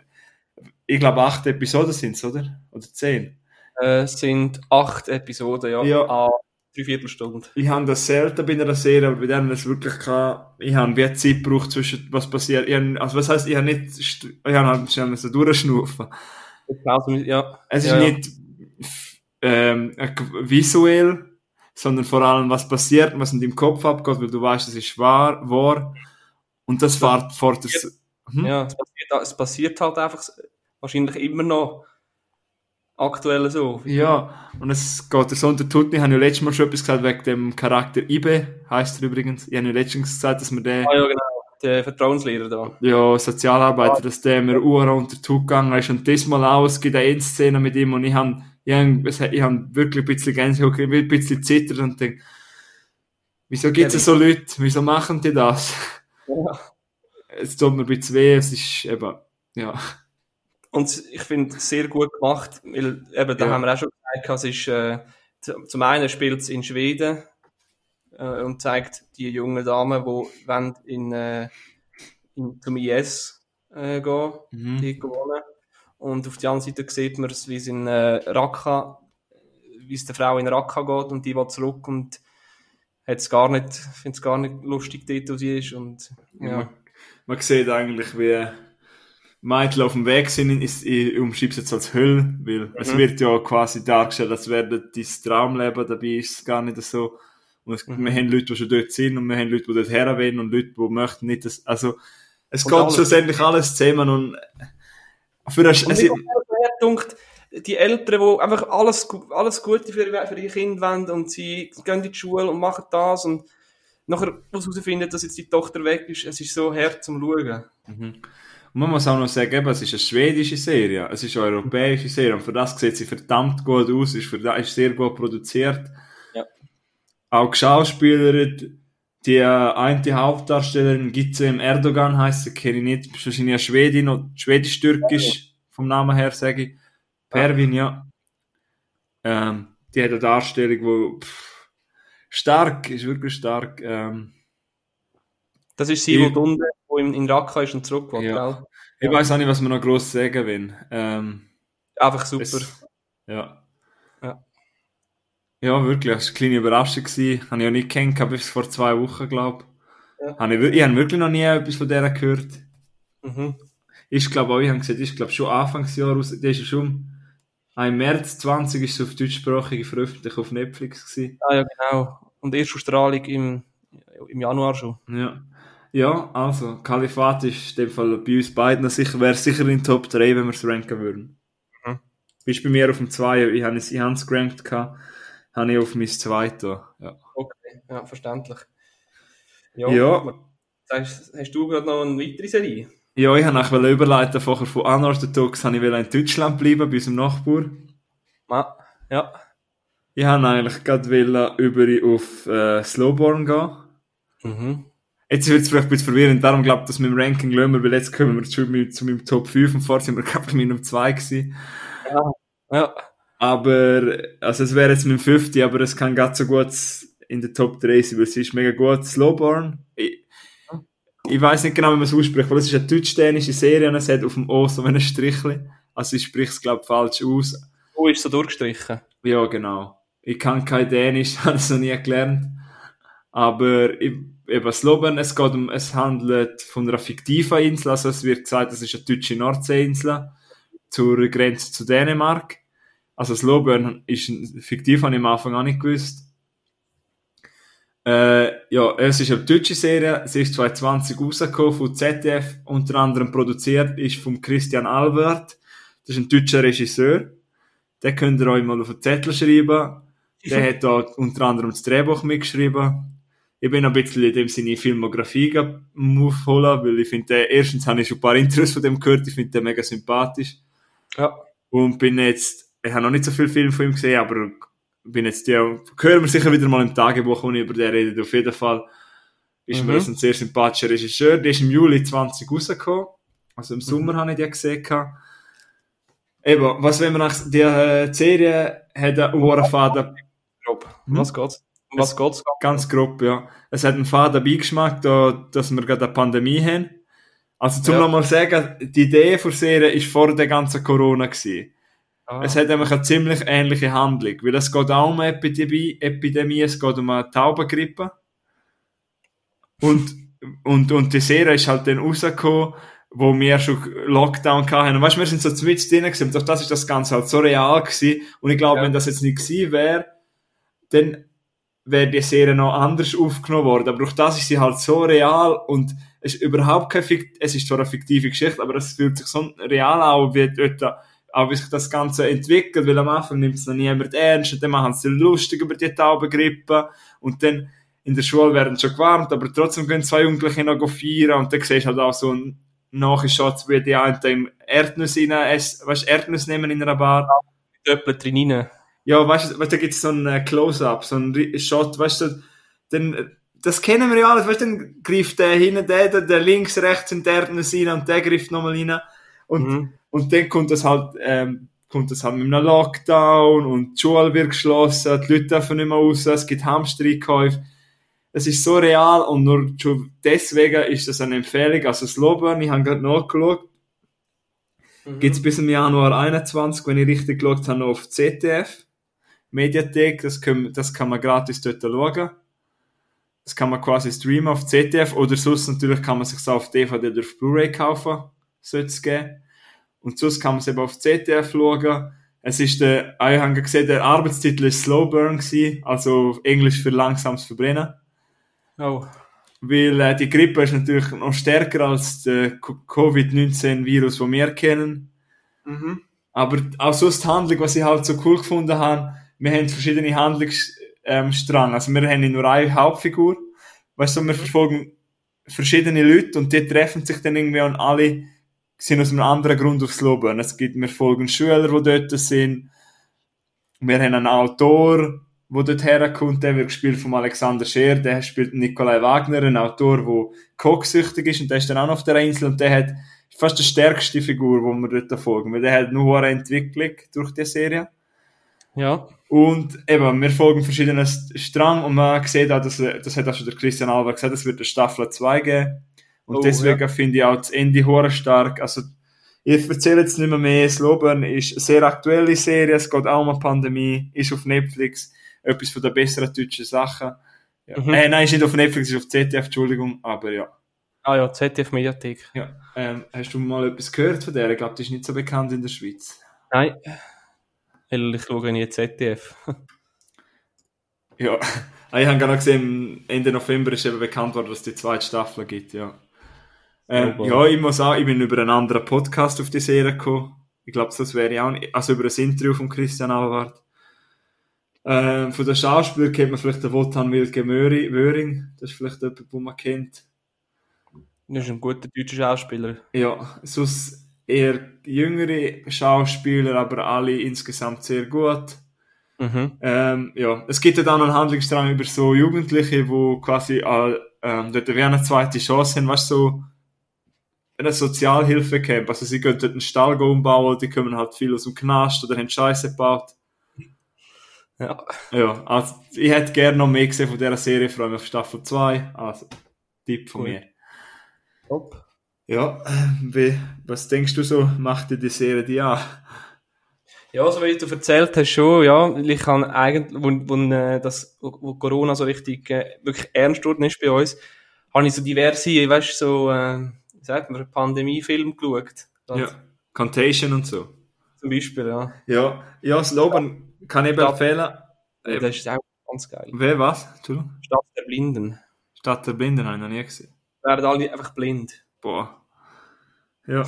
Ich glaube 8 Episoden sind es, oder? Oder 10? Es sind 8 Episoden, ja. Ah, 3/4 Stunde. Ich habe das selten bei einer Serie, aber bei denen das wirklich ich habe wie Zeit gebraucht zwischen was passiert. Ich habe nicht durchschnaufen. Ja. Es ist nicht visuell, sondern vor allem, was passiert und was in deinem Kopf abgeht, weil du weißt, es ist wahr und das fährt fort. Es passiert halt einfach wahrscheinlich immer noch aktuell so. Ja, und es geht so unter Tut. Ich habe ja letztes Mal schon etwas gesagt wegen dem Charakter Ibe, heisst er übrigens. Ich habe ja letztens gesagt, dass wir den... Ah ja, genau, der Vertrauenslehrer da. Ja, Sozialarbeiter, dass der mir unter Tut gegangen ist. Und diesmal auch, es gibt eine Endszene mit ihm und ich habe wirklich ein bisschen Gänsehaut, ein bisschen zittert und denke, wieso gibt es so Leute? Wieso machen die das? Ja. Es tut mir ein bisschen weh, es ist eben, ja. Und ich finde es sehr gut gemacht, weil eben, da haben wir auch schon gesagt, es ist, zum einen spielt es in Schweden und zeigt die jungen Damen, die wollen zum IS gehen, die gewonnen. Und auf der anderen Seite sieht man es, wie es in Raqqa, wie es der Frau in Raqqa geht und die will zurück und findet es gar nicht lustig, dort wo sie ist. Und, ja. Man sieht eigentlich, wie Mädchen auf dem Weg sind, ich umschreibe es jetzt als Hölle, weil es wird ja quasi dargestellt, als wäre das Traumleben, dabei ist es gar nicht so. Und wir haben Leute, die schon dort sind und wir haben Leute, die dort her wollen und Leute, die möchten nicht, dass, also es und geht alles. Schlussendlich alles zusammen und die Eltern, die einfach alles Gute für ihre Kinder wollen und sie gehen in die Schule und machen das und nachher muss herausfinden, dass jetzt die Tochter weg ist. Es ist so hart zum Schauen. Und man muss auch noch sagen, es ist eine schwedische Serie, es ist eine europäische Serie und für das sieht sie verdammt gut aus, ist sehr gut produziert. Ja. Auch die Schauspielerin, die eine Hauptdarstellerin, Gizem Erdogan heisst sie, kenne ich nicht, wahrscheinlich eine Schwedin oder schwedisch-türkisch, vom Namen her sage ich. Pervin, ja. Die hat eine Darstellung, die stark ist, wirklich stark. Das ist sie, die Dunde, die in Raqqa ist und zurück will, gell? Ich weiß auch nicht, was wir noch gross sagen wollen. Einfach super. Ja, wirklich, das war eine kleine Überraschung. Habe ich auch nicht kennengelernt, bis vor 2 Wochen, glaube ich. Ja. Ich habe wirklich noch nie etwas von dieser gehört. Ich glaube auch, ich habe gesagt, ich glaube schon Anfangsjahr raus, der ist ja schon im März 20 ist es auf deutschsprachig veröffentlicht auf Netflix gewesen. Ah ja, genau. Und erste Strahlung im Januar schon. Ja, also, Kalifat ist in dem Fall bei uns beiden sicher, wäre sicher in den Top 3, wenn wir es ranken würden. Bist bei mir auf dem 2, ich habe es gerankt, habe ich auf mein 2. Ja. Okay, ja, verständlich. Ja. Hast du gerade noch eine weitere Serie? Ja, ich wollte nachher überleiten, vorher von Unorthodox wollte ich in Deutschland bleiben, bei unserem Nachbar. Ja. Ich wollte eigentlich gerade über auf Slowborn gehen. Jetzt wird es vielleicht ein bisschen verwirrend, darum glaube ich, dass wir im Ranking lassen, weil jetzt kommen wir zu meinem Top 5 und vorher sind wir gerade bei meinem 2 gewesen. Ja. Aber, also es wäre jetzt mein 5, aber es kann ganz so gut in der Top 3 sein, weil es ist mega gut. Slowborn. Ich weiss nicht genau, wie man es ausspricht, weil es ist eine deutsch-dänische Serie und es hat auf dem O so ein Strichchen. Also ich spreche es, glaube ich, falsch aus. O ist so durchgestrichen. Ja, genau. Ich kann kein Dänisch, habe es noch nie gelernt. Aber eben Slowborn, es handelt von einer fiktiven Insel, also es wird gesagt, es ist eine deutsche Nordseeinsel zur Grenze zu Dänemark. Also Slowborn ist fiktiv, habe ich am Anfang auch nicht gewusst. Es ist eine deutsche Serie, sie ist 2020 rausgekommen, von ZDF, unter anderem produziert, ist von Christian Alvart, das ist ein deutscher Regisseur, den könnt ihr euch mal auf den Zettel schreiben, der hat da unter anderem das Drehbuch mitgeschrieben, ich bin ein bisschen in dem Sinne Filmografie aufholen, weil ich finde, erstens habe ich schon ein paar Interviews von dem gehört, ich finde den mega sympathisch, und ich habe noch nicht so viele Filme von ihm gesehen, aber hören wir sicher wieder mal im Tagebuch, wo ich über den rede, auf jeden Fall ist mir ein sehr sympathischer Regisseur, der ist im Juli 20 rausgekommen, also im Sommer habe ich den gesehen. Eben, was wenn man nach der Serie hat einen Ohrenfaden... Was geht's? Ganz grob, ja. Es hat einen faden Beigeschmack, dass wir gerade eine Pandemie haben. Also zum nochmal sagen, die Idee der Serie war vor der ganzen Corona gewesen. Es hat nämlich eine ziemlich ähnliche Handlung, weil es geht auch um eine Epidemie, es geht um eine Taubengrippe. Und die Serie ist halt dann rausgekommen, wo wir schon Lockdown hatten. Und weißt du, wir sind so zwitsch drin gewesen, und durch das ist das Ganze halt so real gewesen. Und ich glaube, wenn das jetzt nicht gewesen wäre, dann wäre die Serie noch anders aufgenommen worden. Aber durch das ist sie halt so real und es ist überhaupt keine es ist zwar eine fiktive Geschichte, aber es fühlt sich so real an, wie sich das Ganze entwickelt, weil am Anfang nimmt es noch niemand ernst und dann machen sie lustig über die Taubengrippe und dann in der Schule werden schon gewarnt, aber trotzdem gehen zwei Jugendliche noch feiern und dann siehst du halt auch so einen Nachschatz, wie die einen im Erdnuss Erdnuss nehmen in einer Bar. Töppel drin rein. Ja, weißt du, da gibt es so einen Close-Up, so einen Shot, weißt du, dann, das kennen wir ja alles, weißt du, dann greift der hinten, der links, rechts in die Erdnuss rein und der greift nochmal rein und und dann kommt das halt mit einem Lockdown und die Schule wird geschlossen, die Leute dürfen nicht mehr raus, es gibt Hamster-Einkäufe. Es ist so real und nur schon deswegen ist das eine Empfehlung. Also Slowborn, ich habe gerade nachgeschaut, gibt es bis im Januar 2021, wenn ich richtig geschaut habe, noch auf ZDF, Mediathek, das kann man gratis dort schauen. Das kann man quasi streamen auf ZDF oder sonst natürlich kann man sich auf DVD oder auf Blu-ray kaufen, sollte es geben. Und sonst kann man es eben auf ZDF schauen. Es ist ich habe gesehen, der Arbeitstitel war Slowburn, also auf Englisch für langsames Verbrennen. Oh. Weil die Grippe ist natürlich noch stärker als der Covid-19-Virus, den wir kennen. Aber auch sonst die Handlung, was ich halt so cool gefunden habe, wir haben verschiedene Handlungsstränge. Also wir haben nur eine Hauptfigur. Weißt du, wir verfolgen verschiedene Leute und die treffen sich dann irgendwie und alle sind aus einem anderen Grund aufs Loben. Wir folgen Schüler, die dort sind. Wir haben einen Autor, der dort herkommt. Der wird gespielt von Alexander Scheer. Der spielt Nikolai Wagner, einen Autor, der koksüchtig ist. Und der ist dann auch noch auf der Insel. Und der hat fast die stärkste Figur, die wir dort folgen. Weil der hat eine hohe Entwicklung durch die Serie. Ja. Und eben, wir folgen verschiedenen Strang. Und man sieht auch, das hat auch schon der Christian Alvart gesagt, es wird eine Staffel 2 geben. Und deswegen finde ich auch das Ende hoher stark. Also, ich erzähle jetzt nicht mehr. Slowborn ist eine sehr aktuelle Serie. Es geht auch um eine Pandemie. Ist auf Netflix. Etwas von den besseren deutschen Sachen. Ja. Nein, ist nicht auf Netflix, ist auf ZDF, Entschuldigung. Aber ja. Ah ja, ZDF Mediathek. Ja. Hast du mal etwas gehört von der? Ich glaube, die ist nicht so bekannt in der Schweiz. Nein. Weil ich schaue nie ZDF. Ja. Ich habe gerade gesehen, Ende November ist eben bekannt worden, dass es die zweite Staffel gibt. Ja. Ich muss auch, ich bin über einen anderen Podcast auf die Serie gekommen. Ich glaube, das wäre ja auch nicht, also über ein Interview von Christian Alvart. Von den Schauspielern kennt man vielleicht den Wotan Wilke Möhring. Das ist vielleicht jemand, den man kennt. Das ist ein guter deutscher Schauspieler. Ja, sonst eher jüngere Schauspieler, aber alle insgesamt sehr gut. Es gibt ja dann einen Handlungsstrang über so Jugendliche, die quasi dort wie eine zweite Chance haben, weißt du, so eine Sozialhilfe-Camp. Also sie können dort einen Stall umbauen, die kommen halt viel aus dem Knast oder haben Scheiße gebaut. Ja, also ich hätte gerne noch mehr gesehen von dieser Serie, vor allem auf Staffel 2. Also, Tipp von mir. Top. Ja, was denkst du so, macht dir die Serie die an? Ja, so wie du erzählt hast, schon, ja, ich kann eigentlich, wo Corona so richtig wirklich ernst worden ist bei uns, habe ich so diverse, weißt du, so, wie sagt man, Pandemiefilme geschaut. Ja, Contagion und so. Zum Beispiel, ja. Ja, Slowborn kann ich eben empfehlen. Das ist auch ganz geil. Wer was? Entschuldigung? Stadt der Blinden. Stadt der Blinden habe ich noch nie gesehen. Werden alle einfach blind. Boah. Ja,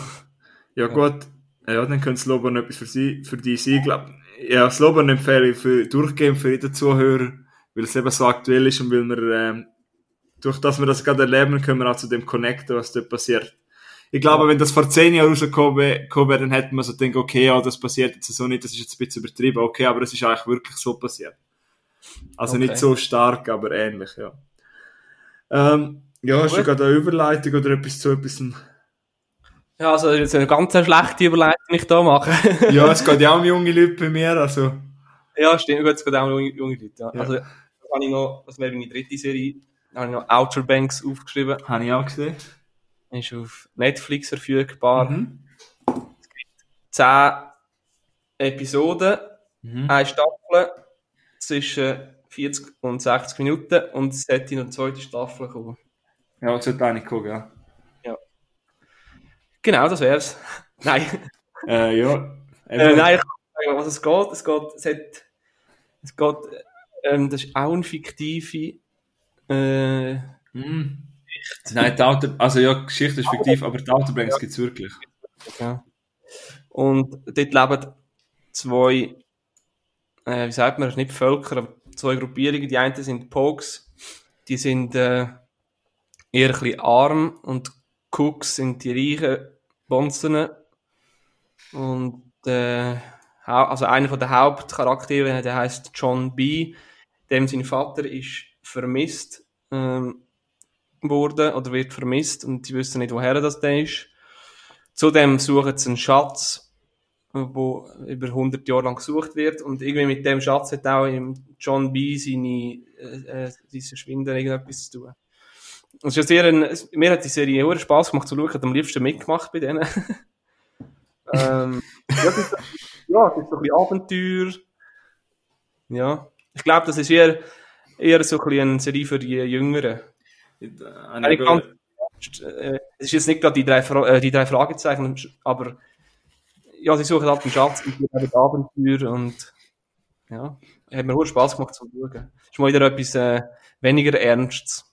gut. Ja, dann können Slowborn etwas für dich sein. Ich glaube, ja, Slowborn empfehle ich durchgehend für jeden Zuhörer, weil es eben so aktuell ist und weil wir, durch das wir das gerade erleben, können wir auch zu dem connecten, was dort passiert. Ich glaube, wenn das vor 10 Jahren rausgekommen wäre, dann hätten wir so gedacht, okay, ja, das passiert jetzt so nicht, das ist jetzt ein bisschen übertrieben, okay, aber es ist eigentlich wirklich so passiert. Also nicht so stark, aber ähnlich, ja. Ja, hast du gerade eine Überleitung oder etwas zu etwas? Ja, also jetzt eine ganz schlechte Überleitung, die ich da mache. Ja, es geht ja auch um junge Leute bei mir, also. Ja, stimmt, gut, es geht auch um junge Leute, ja. Also, habe ich noch, das wäre meine dritte Serie, habe ich noch Outer Banks aufgeschrieben. Habe ich auch gesehen. Ist auf Netflix verfügbar. Es gibt 10 Episoden, eine Staffel, zwischen 40 und 60 Minuten und es hätte in der zweiten Staffel kommen. Ja, es sollte eigentlich kommen, ja. Genau, das wär's. Nein. Ja. Nein, ich kann sagen, was es geht. Das ist auch eine fiktive Geschichte. Nein, die Geschichte ist fiktiv, aber die Outer Banks gibt es wirklich. Ja. Und dort leben zwei, wie sagt man, nicht Völker, aber zwei Gruppierungen. Die einen sind Pogues, die sind eher ein bisschen arm, und Cooks sind die reichen Bonzen. Und also einer der Hauptcharaktere, der heisst John B. Dem sein Vater ist vermisst worden oder wird vermisst, und sie wissen nicht, woher das der ist. Zudem suchen sie einen Schatz, der über 100 Jahre lang gesucht wird, und irgendwie mit dem Schatz hat auch John B. sein Verschwinden irgendetwas zu tun. Das ist mir hat die Serie sehr Spass gemacht zu schauen, ich habe am liebsten mitgemacht bei denen. Das ist so ein bisschen Abenteuer. Ja, ich glaube, das ist eher so ein bisschen eine Serie für die Jüngeren. Es ist jetzt nicht gerade die drei Fragezeichen, aber ja, sie suchen halt einen Schatz und die Abenteuer, und ja, hat mir hohen Spass gemacht zu schauen. Ist mal wieder etwas weniger Ernstes.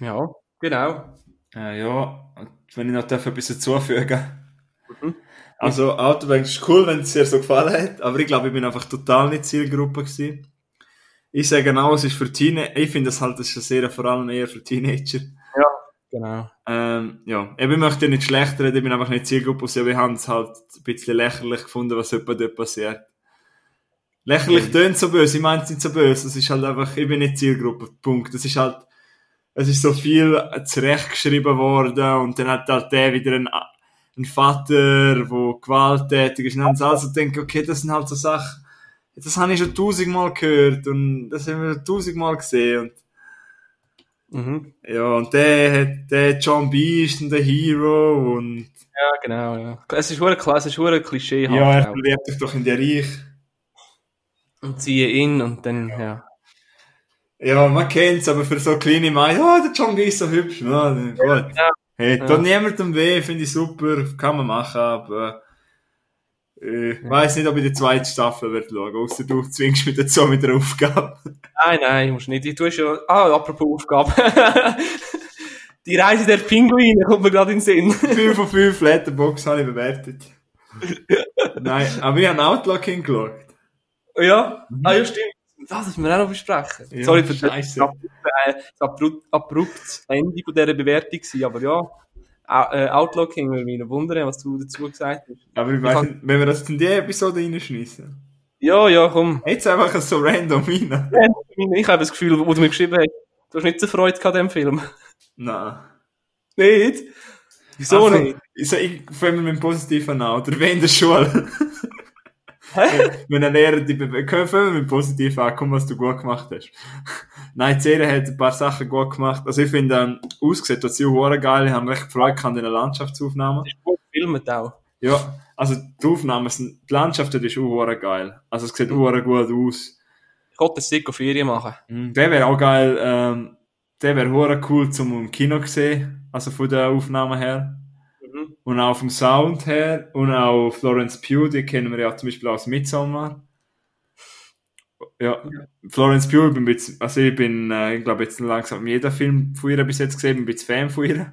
Ja, genau. Wenn ich noch etwas hinzufügen darf. Mhm. Also, Outer Banks ist cool, wenn es dir so gefallen hat, aber ich glaube, ich bin einfach total nicht Zielgruppe gewesen. Ich sage genau, es ist für Teenager. Ich finde das halt, das ist eine Serie vor allem eher für Teenager. Ja, genau. Ich möchte ja nicht schlecht reden, ich bin einfach nicht Zielgruppe, aber ich habe es halt ein bisschen lächerlich gefunden, was dort passiert. Lächerlich tönt so böse, ich meine es nicht so böse, es ist halt einfach, ich bin nicht Zielgruppe, Punkt. Es ist halt, es ist so viel zurechtgeschrieben worden, und dann hat halt der wieder einen Vater, der gewalttätig ist, und dann also denke, okay, das sind halt so Sachen, das habe ich schon 1000-mal gehört und das haben wir schon 1000-mal gesehen. Ja, und der John B. ist der Hero und... Ja, genau, ja. Es ist verdammt klischeehaft. Ja, er verliebt sich doch in den Reich. Und ziehe ihn und dann, ja. Ja, man kennt es, aber für so kleine Mädchen, der John B. ist so hübsch. Ja, gut. Ja. Hey, tut niemandem weh, finde ich super, kann man machen, aber... Ich weiss nicht, ob ich die zweite Staffel schauen werde, ausser du zwingst mich dazu mit der Aufgabe. Nein, musst nicht. Du hast ja... apropos Aufgabe. Die Reise der Pinguine kommt mir gerade in den Sinn. 5/5 Letterbox habe ich bewertet. Nein, aber ich habe Outlaw King geschaut. Ja? Mhm. Ah, ja, stimmt. Das müssen wir auch noch besprechen. Ja, sorry für das abrupte Ende dieser Bewertung, aber ja... Outlaw King würde mich wundern, was du dazu gesagt hast. Aber ich weiss nicht, wenn wir das in die Episode reinschmeißen. Ja, komm. Jetzt einfach so random rein. Ich habe das Gefühl, wo du mir geschrieben hast, du hast nicht so Freude an diesem Film. Nein. Nicht? Wieso also, nicht? Ich fange mit dem Positiven an, oder wenn in der Schule. Hä? Wenn ein Lehrer die Bewertung, fangen wir mit dem Positiven an, komm, was du gut gemacht hast. Nein, die Serie hat ein paar Sachen gut gemacht. Also ich finde, ausgesehen, das ist sehr geil. Ich habe mich recht gefreut an den Landschaftsaufnahmen. Das ist gut gefilmt auch. Ja, also die Aufnahmen sind, die Landschaft ist sehr geil. Also es sieht sehr gut aus. Ich konnte das Sieg auf Ferien machen. Der wäre auch geil, der wäre sehr cool zum im Kino gesehen. Also von den Aufnahmen her. Mhm. Und auch vom Sound her. Und auch Florence Pugh, die kennen wir ja zum Beispiel aus Midsommar. Ja, Florence Pugh, ich glaube jetzt langsam jeder Film von ihr bis jetzt gesehen, ich bin ein bisschen Fan von ihr.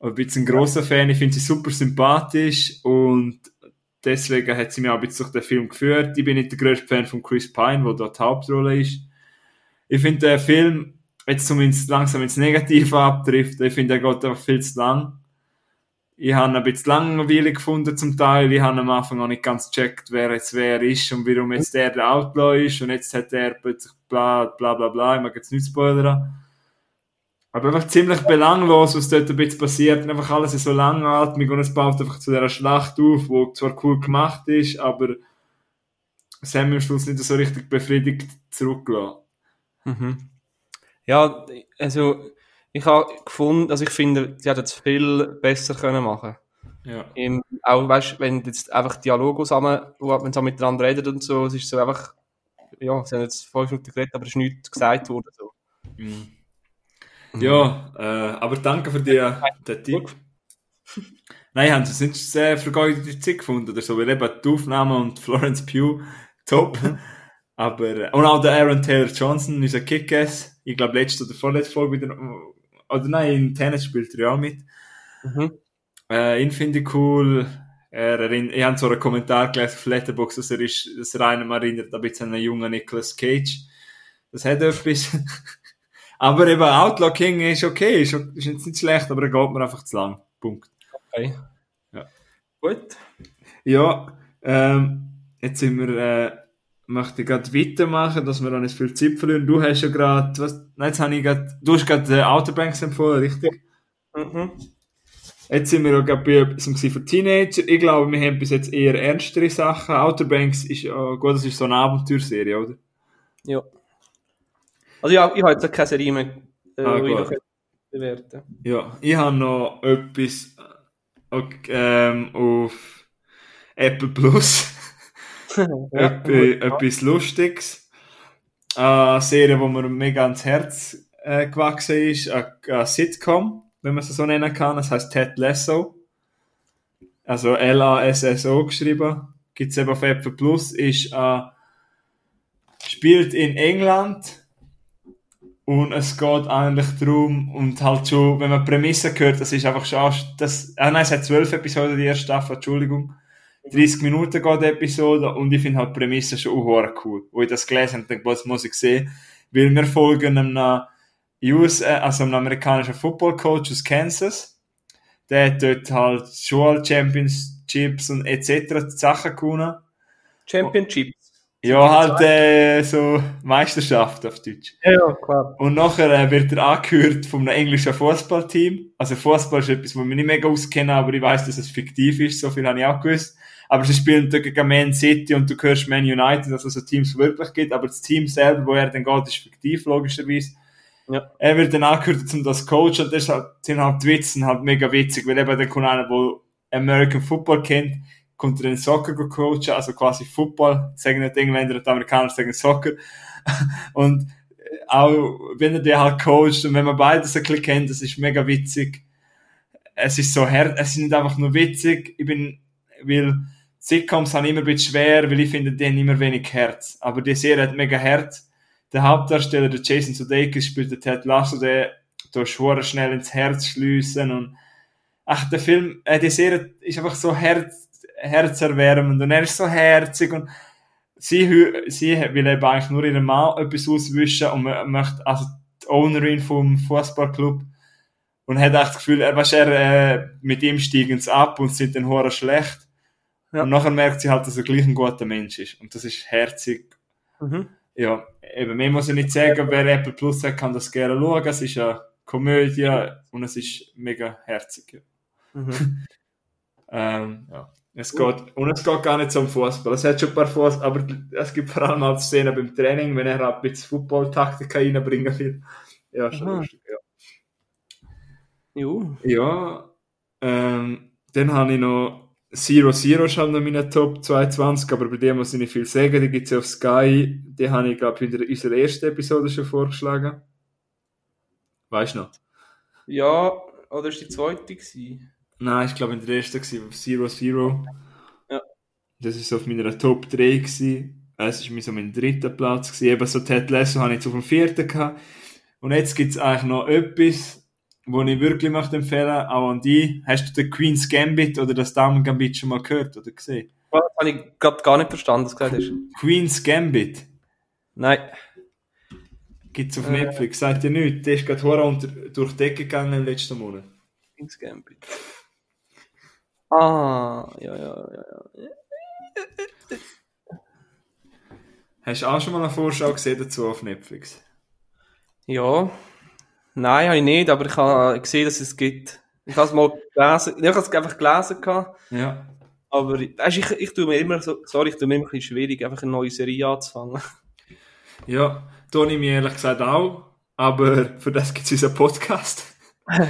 Ein bisschen grosser Fan, ich finde sie super sympathisch und deswegen hat sie mich auch ein bisschen durch den Film geführt. Ich bin nicht der grösste Fan von Chris Pine, der dort die Hauptrolle ist. Ich finde den Film, jetzt zumindest langsam ins Negative abtrifft, ich finde, er geht einfach viel zu lang. Ich habe ihn ein bisschen langweilig gefunden zum Teil. Ich habe am Anfang auch nicht ganz gecheckt, wer jetzt wer ist und warum jetzt der Outlaw ist und jetzt hat er plötzlich bla bla bla bla, ich mag jetzt nicht spoilern. Aber einfach ziemlich belanglos, was dort ein bisschen passiert. Und einfach alles ist so langatmig und es baut einfach zu dieser Schlacht auf, die zwar cool gemacht ist, aber es haben wir am Schluss nicht so richtig befriedigt zurückgelassen. Mhm. Ja, also... Ich habe gefunden, also ich finde, sie hätten es viel besser können machen. Ja. Auch, weißt, wenn jetzt einfach Dialoge zusammen, wenn sie miteinander reden und so, es ist so einfach, ja, sie haben jetzt 5 Minuten geredet, aber es ist nichts gesagt worden. So. Mhm. Ja, aber danke für den Tipp. Nein, haben sie sonst vergeudete Zeit gefunden oder so, weil eben die Aufnahmen und Florence Pugh, top. Aber, und auch der Aaron Taylor-Johnson, unser Kick-Ass, ich glaube letzte oder vorletzte Folge wieder, oder nein, im Tennis spielt er auch mit. Mhm. Ihn finde ich cool. Ich habe so einen Kommentar gelesen auf Letterboxd, dass er einem erinnert, ein bisschen an einen jungen Nicolas Cage. Das hat etwas. Aber eben Outlaw King ist okay, ist jetzt nicht schlecht, aber er geht mir einfach zu lang. Punkt. Okay. Ja. Gut. Ja, jetzt sind wir, möchte ich gerade weitermachen, dass wir dann nicht viel Zeit verlieren. Du hast ja gerade, du hast gerade Outer Banks empfohlen, richtig? Mhm. Jetzt sind wir ja gerade bei etwas für Teenager. Ich glaube, wir haben bis jetzt eher ernstere Sachen. Outer Banks ist, gut, das ist so eine Abenteuerserie, oder? Ja. Also ja, ich habe jetzt keine Serie mehr, die ich noch bewerten kann. Ja, ich habe noch etwas auf Apple Plus. Etwas Lustiges. Eine Serie, die mir mega ans Herz gewachsen ist. Eine Sitcom, wenn man es so nennen kann. Es heisst Ted Lasso. Also L-A-S-S-O geschrieben. Gibt es eben auf Apple Plus. Spielt in England. Und es geht eigentlich darum, und halt schon, wenn man Prämisse hört, das ist einfach schon, es hat 12 Episoden, die erste Staffel, 30 Minuten geht die Episode, und ich finde halt die Prämisse schon auch cool. Wo ich das gelesen habe, denke, was muss ich sehen? Weil wir folgen einem amerikanischen Football-Coach aus Kansas. Der hat dort halt Schul Championships und etc. Sachen gewonnen. Championships? Ja, halt so Meisterschaft auf Deutsch. Ja, klar. Und nachher wird er angehört von einem englischen Fußballteam. Also Fußball ist etwas, was wir nicht mega auskennen, aber ich weiss, dass es fiktiv ist, so viel habe ich auch gewusst. Aber sie spielen gegen Man City und du hörst Man United, also so Teams wirklich gibt, aber das Team selber, wo er dann geht, ist fiktiv, logischerweise. Ja. Er wird dann angehört, um das Coach, und das sind halt die Witze halt mega witzig, weil eben dann kommt einer, der American Football kennt, kommt er in Soccer coachen, also quasi Football, sagen nicht Engländer, die Amerikaner sagen Soccer. Und auch wenn er die halt coacht und wenn man beides ein bisschen kennt, das ist mega witzig. Es ist so hart, es ist nicht einfach nur witzig. Weil Sitcoms haben immer ein bisschen schwer, weil ich finde, die haben immer wenig Herz. Aber die Serie hat mega Herz. Der Hauptdarsteller, der Jason Sudeikis, spielt den Ted Lasso, der schwor schnell ins Herz schliessen. Und der Film, die Serie ist einfach so herzerwärmend und er ist so herzig und sie will eben eigentlich nur ihren Mann etwas auswischen und man möchte, also die Ownerin vom Fußballclub, und hat echt das Gefühl, mit ihm steigen sie ab und sind dann hoher schlecht, ja. Und nachher merkt sie halt, dass er gleich ein guter Mensch ist und das ist herzig. Mhm. Ja, eben, mehr muss ich nicht sagen, wer Apple Plus hat, kann das gerne schauen, es ist eine Komödie und es ist mega herzig. Ja. Mhm. Ja. Es geht gar nicht so um Fußball. Es hat schon ein paar Fußball, aber es gibt vor allem auch Szenen beim Training, wenn er halt ein bisschen Football-Taktik reinbringen will. Ja, schon lustig, ja. Jo. Ja, dann habe ich noch Zero Zero schon in meiner Top 22, aber bei dem muss ich nicht viel sagen. Die gibt es ja auf Sky. Die habe ich, glaube ich, in unserer ersten Episode schon vorgeschlagen. Weißt du noch? Ja, oder ist die zweite gewesen? Nein, ich glaube in der ersten war Zero Zero. Ja. Das war auf meiner Top 3 gewesen. Es war so mein dritter Platz gewesen. Eben so Ted Lasso habe ich jetzt auf dem vierten gehabt. Und jetzt gibt es eigentlich noch etwas, das ich wirklich möchte empfehlen möchte, auch an dich. Hast du den Queen's Gambit oder das Damen Gambit schon mal gehört oder gesehen? Das habe ich gerade gar nicht verstanden, was du gesagt hast. Queen's Gambit? Nein. Gibt es auf Netflix, sagt ihr nichts. Der ist gerade durch die Decke gegangen im letzten Monat. Queen's Gambit. Ah, ja. Hast du auch schon mal eine Vorschau gesehen dazu auf Netflix? Ja. Nein, habe ich nicht, aber ich habe gesehen, dass es gibt. Ich habe es mal gelesen. Ich habe es einfach gelesen. Ja. Aber ich tue mir immer ein bisschen schwierig, einfach eine neue Serie anzufangen. Ja, tue ich mir ehrlich gesagt auch. Aber für das gibt es unseren Podcast.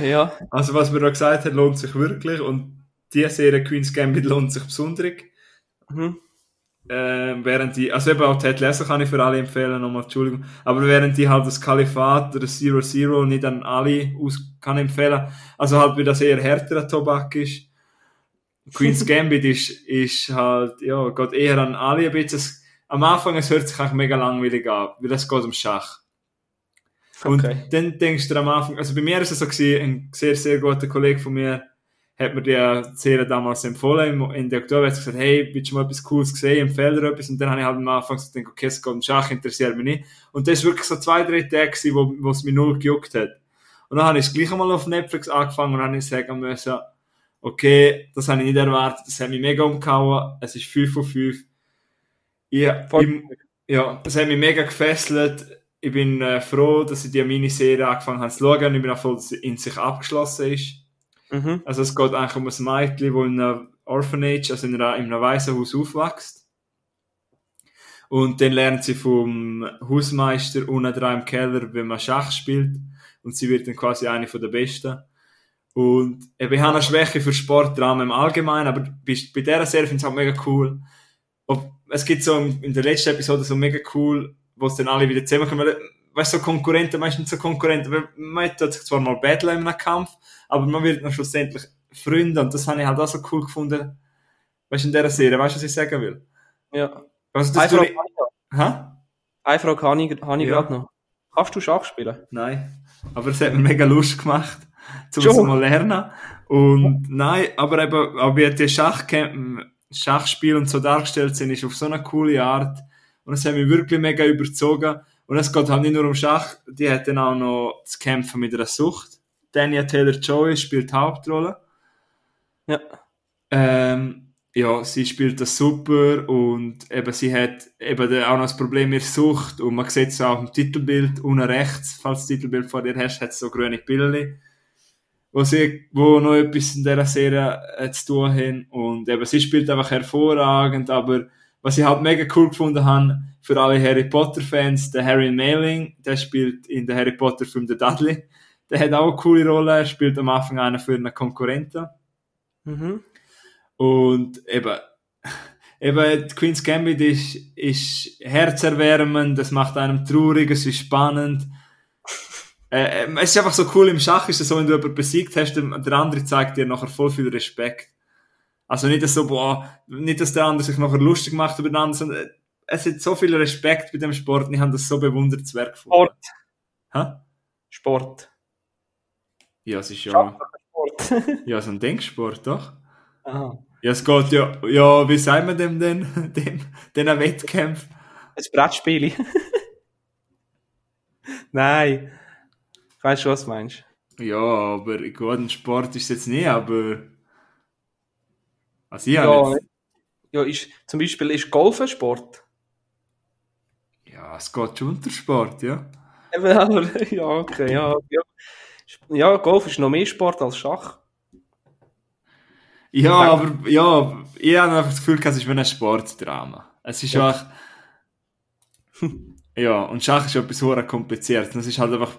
Ja. Also was wir da gesagt haben, lohnt sich wirklich. Und die Serie Queen's Gambit lohnt sich besonders. Mhm. während die, also eben auch Ted Lasso kann ich für alle empfehlen, nochmal, Entschuldigung, aber während die halt das Kalifat oder das Zero Zero nicht an alle kann empfehlen, also halt, weil das eher härterer Tobak ist. Queen's Gambit ist halt, ja, geht eher an alle ein bisschen. Am Anfang, es hört sich eigentlich mega langweilig an, weil das geht um Schach. Okay. Und dann denkst du am Anfang, also bei mir ist es so gewesen, ein sehr, sehr guter Kollege von mir hat mir die Serie damals empfohlen, in der Oktober hat er gesagt, hey, willst du mal etwas Cooles gesehen, empfehle dir etwas, und dann habe ich halt am Anfang so gedacht, okay, es geht um Schach, interessiert mich nicht. Und das war wirklich so 2-3 Tage gewesen, wo es mich null gejuckt hat. Und dann habe ich es gleich einmal auf Netflix angefangen und habe ich sagen müssen, okay, das habe ich nicht erwartet, das hat mich mega umgehauen, es ist 5:5. Ja, das hat mich mega gefesselt. Ich bin froh, dass ich die Miniserie angefangen habe zu schauen. Ich bin auch froh, dass sie in sich abgeschlossen ist. Mhm. Also es geht eigentlich um ein Mädchen, das in einem Orphanage, also in einem Waisenhaus aufwächst. Und dann lernt sie vom Hausmeister unten dran im Keller, wenn man Schach spielt. Und sie wird dann quasi eine der Besten. Und ich habe eine Schwäche für Sportdrama im Allgemeinen, aber bei dieser Serie finde ich es auch mega cool. Es gibt so in der letzten Episode so mega cool, wo es dann alle wieder zusammenkommen. Weißt du, so Konkurrenten, meistens so Konkurrenten, weil man tut sich zwar mal battlen in einem Kampf, aber man wird dann schlussendlich Freunde, und das habe ich halt auch so cool gefunden, weißt du, in dieser Serie, weißt du, was ich sagen will? Ja. Also, das eine Frage habe ich gerade noch. Kannst du Schach spielen? Nein, aber es hat mir mega Lust gemacht, um es mal lernen. Und nein, aber eben, auch wie die Schachspiel und so dargestellt sind, ist auf so eine coole Art, und es hat mich wirklich mega überzogen. Und es geht halt nicht nur um Schach, die hat dann auch noch zu kämpfen mit einer Sucht. Anya Taylor-Joy spielt die Hauptrolle. Ja. Ja, sie spielt das super, und eben sie hat eben auch noch das Problem mit Sucht, und man sieht es auch im Titelbild, unten rechts, falls du das Titelbild vor dir hast, hat es so grüne Pillen, wo noch etwas in dieser Serie zu tun haben. Und eben, sie spielt einfach hervorragend, aber was ich halt mega cool gefunden habe, für alle Harry Potter-Fans, der Harry Melling, der spielt in den Harry Potter-Film der Dudley. Der hat auch eine coole Rolle, er spielt am Anfang einen für einen Konkurrenten. Mhm. Und eben die Queen's Gambit ist herzerwärmend, das macht einem traurig, es ist spannend. Es ist einfach so cool im Schach, ist es so, wenn du jemanden besiegt hast, der andere zeigt dir nachher voll viel Respekt. Also nicht, dass so, nicht, dass der andere sich nachher lustig macht über den anderen, sondern es hat so viel Respekt bei dem Sport, und ich habe das so bewundernswert gefunden. Sport. Ja, es ist ja... Sport. Ja, so ein Denksport, doch. Aha. Ja, es geht ja, wie sagt man dem ein Wettkampf? Ein Brettspiel. Nein. Weißt du, was du meinst? Ja, aber gut, ein Sport ist es jetzt nicht, aber... Also ich habe zum Beispiel ist Golf ein Sport? Ja, es geht schon unter Sport, ja. Eben, aber, ja, okay, ja. Ja, Golf ist noch mehr Sport als Schach. Ja, aber ja, ich habe einfach das Gefühl, es ist wie ein Sportdrama. Es ist einfach... Ja, und Schach ist etwas sehr kompliziert. Das ist halt einfach...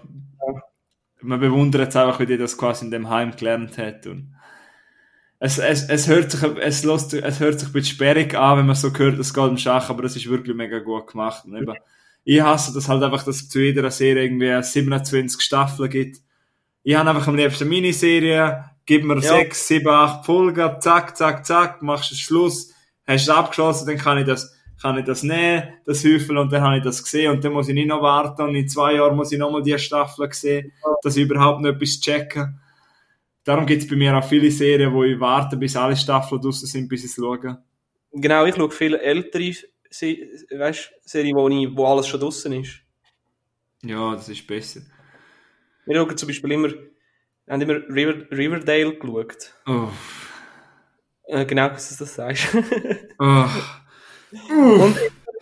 Man bewundert es einfach, wie die das quasi in dem Heim gelernt hat. Und es hört sich ein bisschen sperrig an, wenn man so hört, es geht um Schach, aber es ist wirklich mega gut gemacht. Und eben, ich hasse das halt einfach, dass es zu jeder Serie irgendwie 27 Staffeln gibt. Ich habe einfach am liebsten Miniserie, gib mir 6, 7, 8 Folgen, zack, zack, zack, machst den Schluss, hast es abgeschlossen, dann kann ich das nehmen, das Häufel, und dann habe ich das gesehen, und dann muss ich nicht noch warten, und in 2 Jahren muss ich nochmal die Staffel sehen, dass ich überhaupt noch etwas checken. Darum gibt es bei mir auch viele Serien, wo ich warte, bis alle Staffeln draussen sind, bis ich es schaue. Genau, ich schaue viele ältere Serien, wo alles schon draussen ist. Ja, das ist besser. Wir schauen zum Beispiel haben immer Riverdale geschaut. Oh. Genau, dass du das sagst. Oh. Und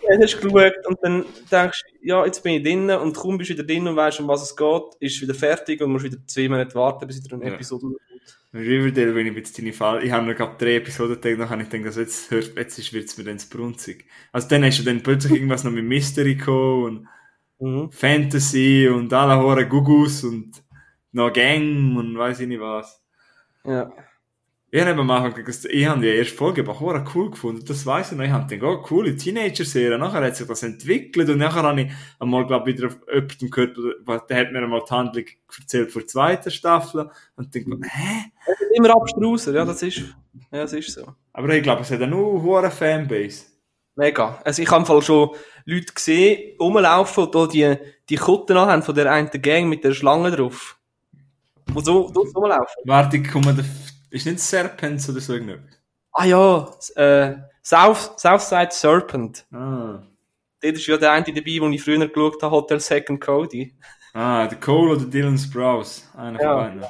dann hast du geschaut, und dann denkst du, ja, jetzt bin ich drinnen, und kaum bist du wieder drinnen und weißt, um was es geht, ist wieder fertig und musst wieder 2 Monate warten, bis wieder eine Episode kommt. Riverdale, wenn ich jetzt deine Fall, ich habe nur gerade 3 Episoden gedacht, dann habe ich gedacht, also jetzt wird es mir dann zu brunzig. Also dann hast du dann plötzlich irgendwas noch mit Mystery gekommen und Fantasy und alle Horen Gugus und noch Gang und weiss ich nicht was. Ja. Ich habe am Anfang gesagt, ich habe die erste Folge aber cool gefunden, das weiss ich noch. Ich habe gedacht, oh, coole Teenager-Serie. Nachher hat sich das entwickelt und nachher habe ich einmal, glaube ich, wieder auf jemanden gehört, der hat mir einmal die Handlung erzählt vor der zweiten Staffel und dann gedacht, hä? Das ist immer abstruser, ja, das ist so. Aber ich glaube, es hat auch nur eine hohe Fanbase. Mega. Also ich habe im Fall schon Leute gesehen, rumlaufen und da die Kutten haben von der einen Gang mit der Schlange drauf. Wo so rumlaufen. Warte, ich komme ist nicht Serpent oder so irgendetwas? Ah ja, Southside Serpent. Ah. Dort ist ja der eine dabei, wo ich früher geschaut habe, Hotel Second Cody. Ah, der Cole oder Dylan Sprouse. Einer von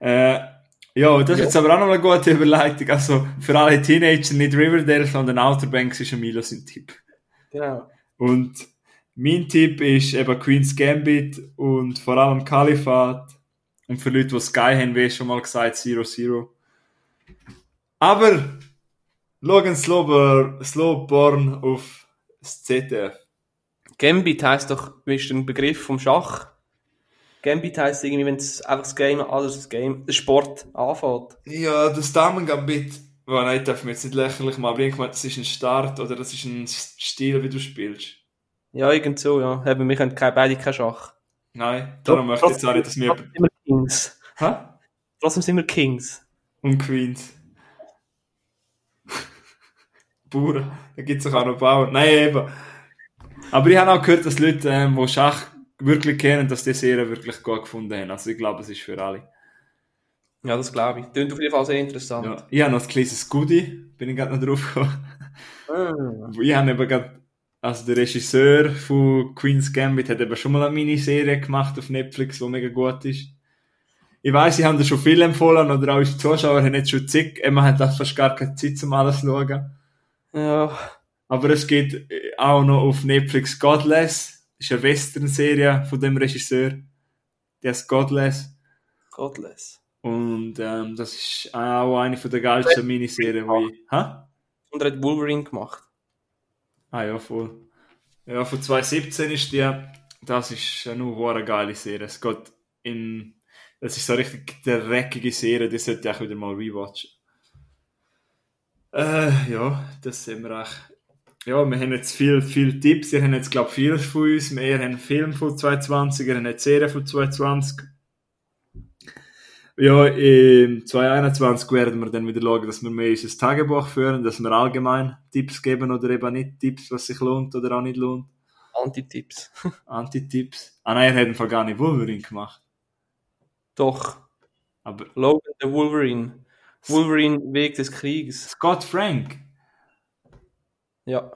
beiden. Ja, das ist jetzt aber auch noch eine gute Überleitung. Also für alle Teenager nicht Riverdale, sondern Outer Banks ist Milo sein Tipp. Genau. Und mein Tipp ist eben Queen's Gambit und vor allem Kalifat. Und für Leute, die Sky haben, wie schon mal gesagt, 0-0. Aber Logan Slowborn auf das ZDF. Gambit heisst doch, ist ein Begriff vom Schach. Gambit heisst irgendwie, wenn es einfach das Game, alles das Game, der Sport anfängt. Ja, das Damen-Gambit, oh, nein, darf mir jetzt nicht lächerlich machen, aber ich meine, das ist ein Start oder das ist ein Stil, wie du spielst. Ja, irgend so, ja. Eben, wir können beide kein Schach. Nein, darum möchte ich jetzt auch nicht, dass wir... Kings. Hä? Trotzdem sind wir Kings. Und Queens. Bauern. Da gibt es auch noch Bauern. Nein, eben. Aber ich habe auch gehört, dass Leute, die Schach wirklich kennen, dass die Serie wirklich gut gefunden haben. Also ich glaube, es ist für alle. Ja, das glaube ich. Tönt auf jeden Fall sehr interessant. Ja. Ich habe noch ein kleines Goodie. Bin ich gerade noch drauf gekommen. Ich habe eben gerade... Also der Regisseur von Queen's Gambit hat eben schon mal eine Miniserie gemacht auf Netflix, die mega gut ist. Ich weiss, ich habe dir schon viel empfohlen, oder auch unsere Zuschauer haben jetzt schon zig. Man hat fast gar keine Zeit, um alles zu schauen. Ja. Aber es geht auch noch auf Netflix Godless. Das ist eine Western-Serie von dem Regisseur. Der ist Godless. Godless. Und das ist auch eine der geilsten Miniserien, die ich... Ha? Und er hat Wolverine gemacht. Ah ja, voll. Ja, von 2017 ist die. Das ist eine hohe geile Serie. Es geht in... Das ist so richtig eine dreckige Serie, die sollte ich auch wieder mal rewatchen. Ja, das sehen wir auch. Ja, wir haben jetzt viel Tipps. Ihr habt jetzt, glaube ich, viel von uns. Ihr habt einen Film von 2020, ihr habt eine Serie von 2020. Ja, in 2021 werden wir dann wieder schauen, dass wir mehr unser Tagebuch führen, dass wir allgemein Tipps geben oder eben nicht Tipps, was sich lohnt oder auch nicht lohnt. Anti-Tipps. Anti-Tipps. Ah nein, er hat im Fall gar nicht Wolverine gemacht. Doch. Aber Logan der Wolverine. Wolverine Weg des Krieges. Scott Frank. Ja.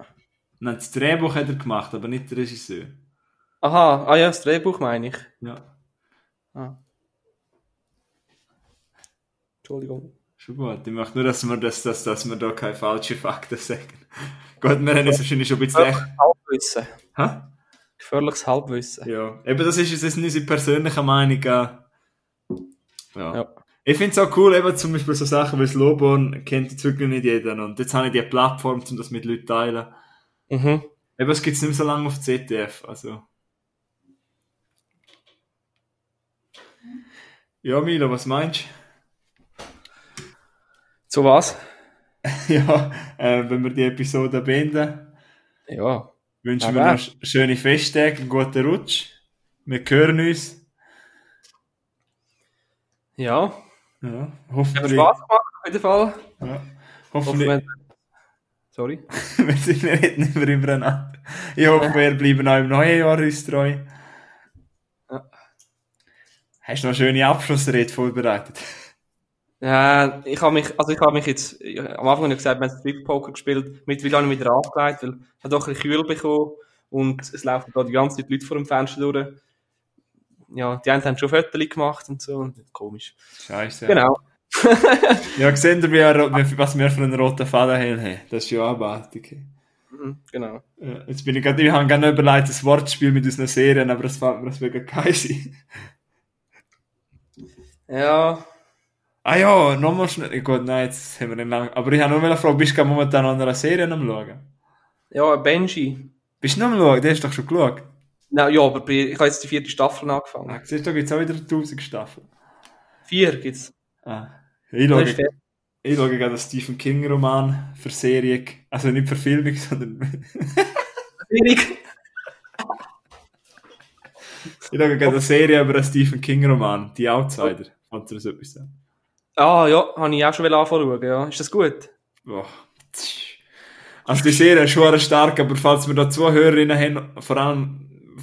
Nein, das Drehbuch hat er gemacht, aber nicht der Regisseur. Aha, ah ja, das Drehbuch meine ich. Ja. Ah. Entschuldigung. Schon gut, ich möchte nur, dass wir da keine falschen Fakten sagen. Gut, wir haben jetzt wahrscheinlich schon ein bisschen... Gefährliches Halbwissen. Hä? Gefährliches Halbwissen. Ja, eben das ist jetzt unsere persönliche Meinung. Ja. Ich finde es auch cool, eben zum Beispiel so Sachen wie Slowborn kennt jetzt wirklich nicht jeder. Und jetzt habe ich die Plattform, um das mit Leuten zu teilen. Mhm. Eben, es gibt es nicht mehr so lange auf ZDF, also... Ja, Milo, was meinst du? Zu was? Ja, wenn wir die Episode beenden, ja. Wünschen wir noch schöne Festtage, einen guten Rutsch. Wir hören uns. Ja. Hoffentlich. Hat Spaß gemacht, auf jeden Fall. Ja. Hoffentlich. Sorry. Wir reden nicht mehr übereinander. Ich hoffe, wir bleiben auch im neuen Jahr uns treu. Ja. Hast du noch eine schöne Abschlussrede vorbereitet? Ja, ich habe mich jetzt, am Anfang habe ich gesagt, wir haben Street Poker gespielt, mittlerweile habe ich wieder angelegt, weil ich habe doch ein bisschen kühl bekommen und es laufen da die ganze Zeit Leute vor dem Fenster durch. Ja, die einen haben schon Fotos gemacht und so, und komisch. Scheiße. Genau. Ja, seht ihr, was wir für einen roten Faden haben? Das ist ja abartig. Genau. Ja, jetzt bin ich gerade, wir haben gerne überlegt, das Wortspiel mit unseren Serien, aber das fällt mir das wegen kein sein. Ja... Ah ja, nochmal schnell. Gut, nein, jetzt haben wir nicht lange. Aber ich habe nur eine Frage, bist du momentan an einer Serie am Schauen? Ja, Benji. Bist du noch am Schauen? Den hast du doch schon geschaut. Nein, ja, aber ich habe jetzt die 4. Staffel angefangen. Ah, siehst du, da gibt es auch wieder 1000 Staffeln. 4 gibt es. Ah, ich schaue. Ich schaue gerade einen Stephen King-Roman für Serie. Also nicht für Filmung, sondern... Serie. Ich schaue gerade eine Serie über einen Stephen King-Roman. «Die Outsider». Kannst du das etwas sagen? Ah ja, habe ich auch schon anfangen, ja. Ist das gut? Oh. Also die Serie ist schon stark, aber falls wir da zwei Hörerinnen haben, vor allem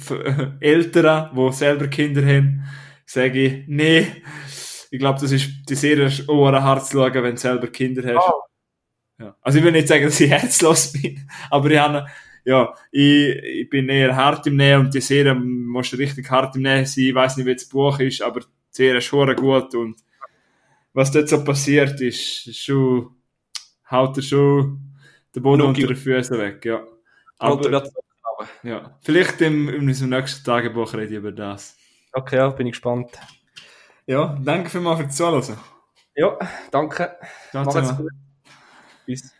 Eltern, die selber Kinder haben, sage ich, nee. Ich glaube, das ist, die Serie ist auch hart zu schauen, wenn du selber Kinder hast. Oh. Ja. Also ich will nicht sagen, dass ich herzlos bin, aber ich habe... Ja, ich bin eher hart im Nähen und die Serie muss richtig hart im Nähen sein. Ich weiss nicht, wie das Buch ist, aber die Serie ist verdammt gut und was dort so passiert ist, schon haut er schon den Boden unter den Füßen weg. Ja. Aber, ja. Vielleicht in unserem nächsten Tagebuch rede ich über das. Okay, ja, bin ich gespannt. Ja, danke vielmals fürs Zuhören. Ja, danke. Macht's gut. Bis.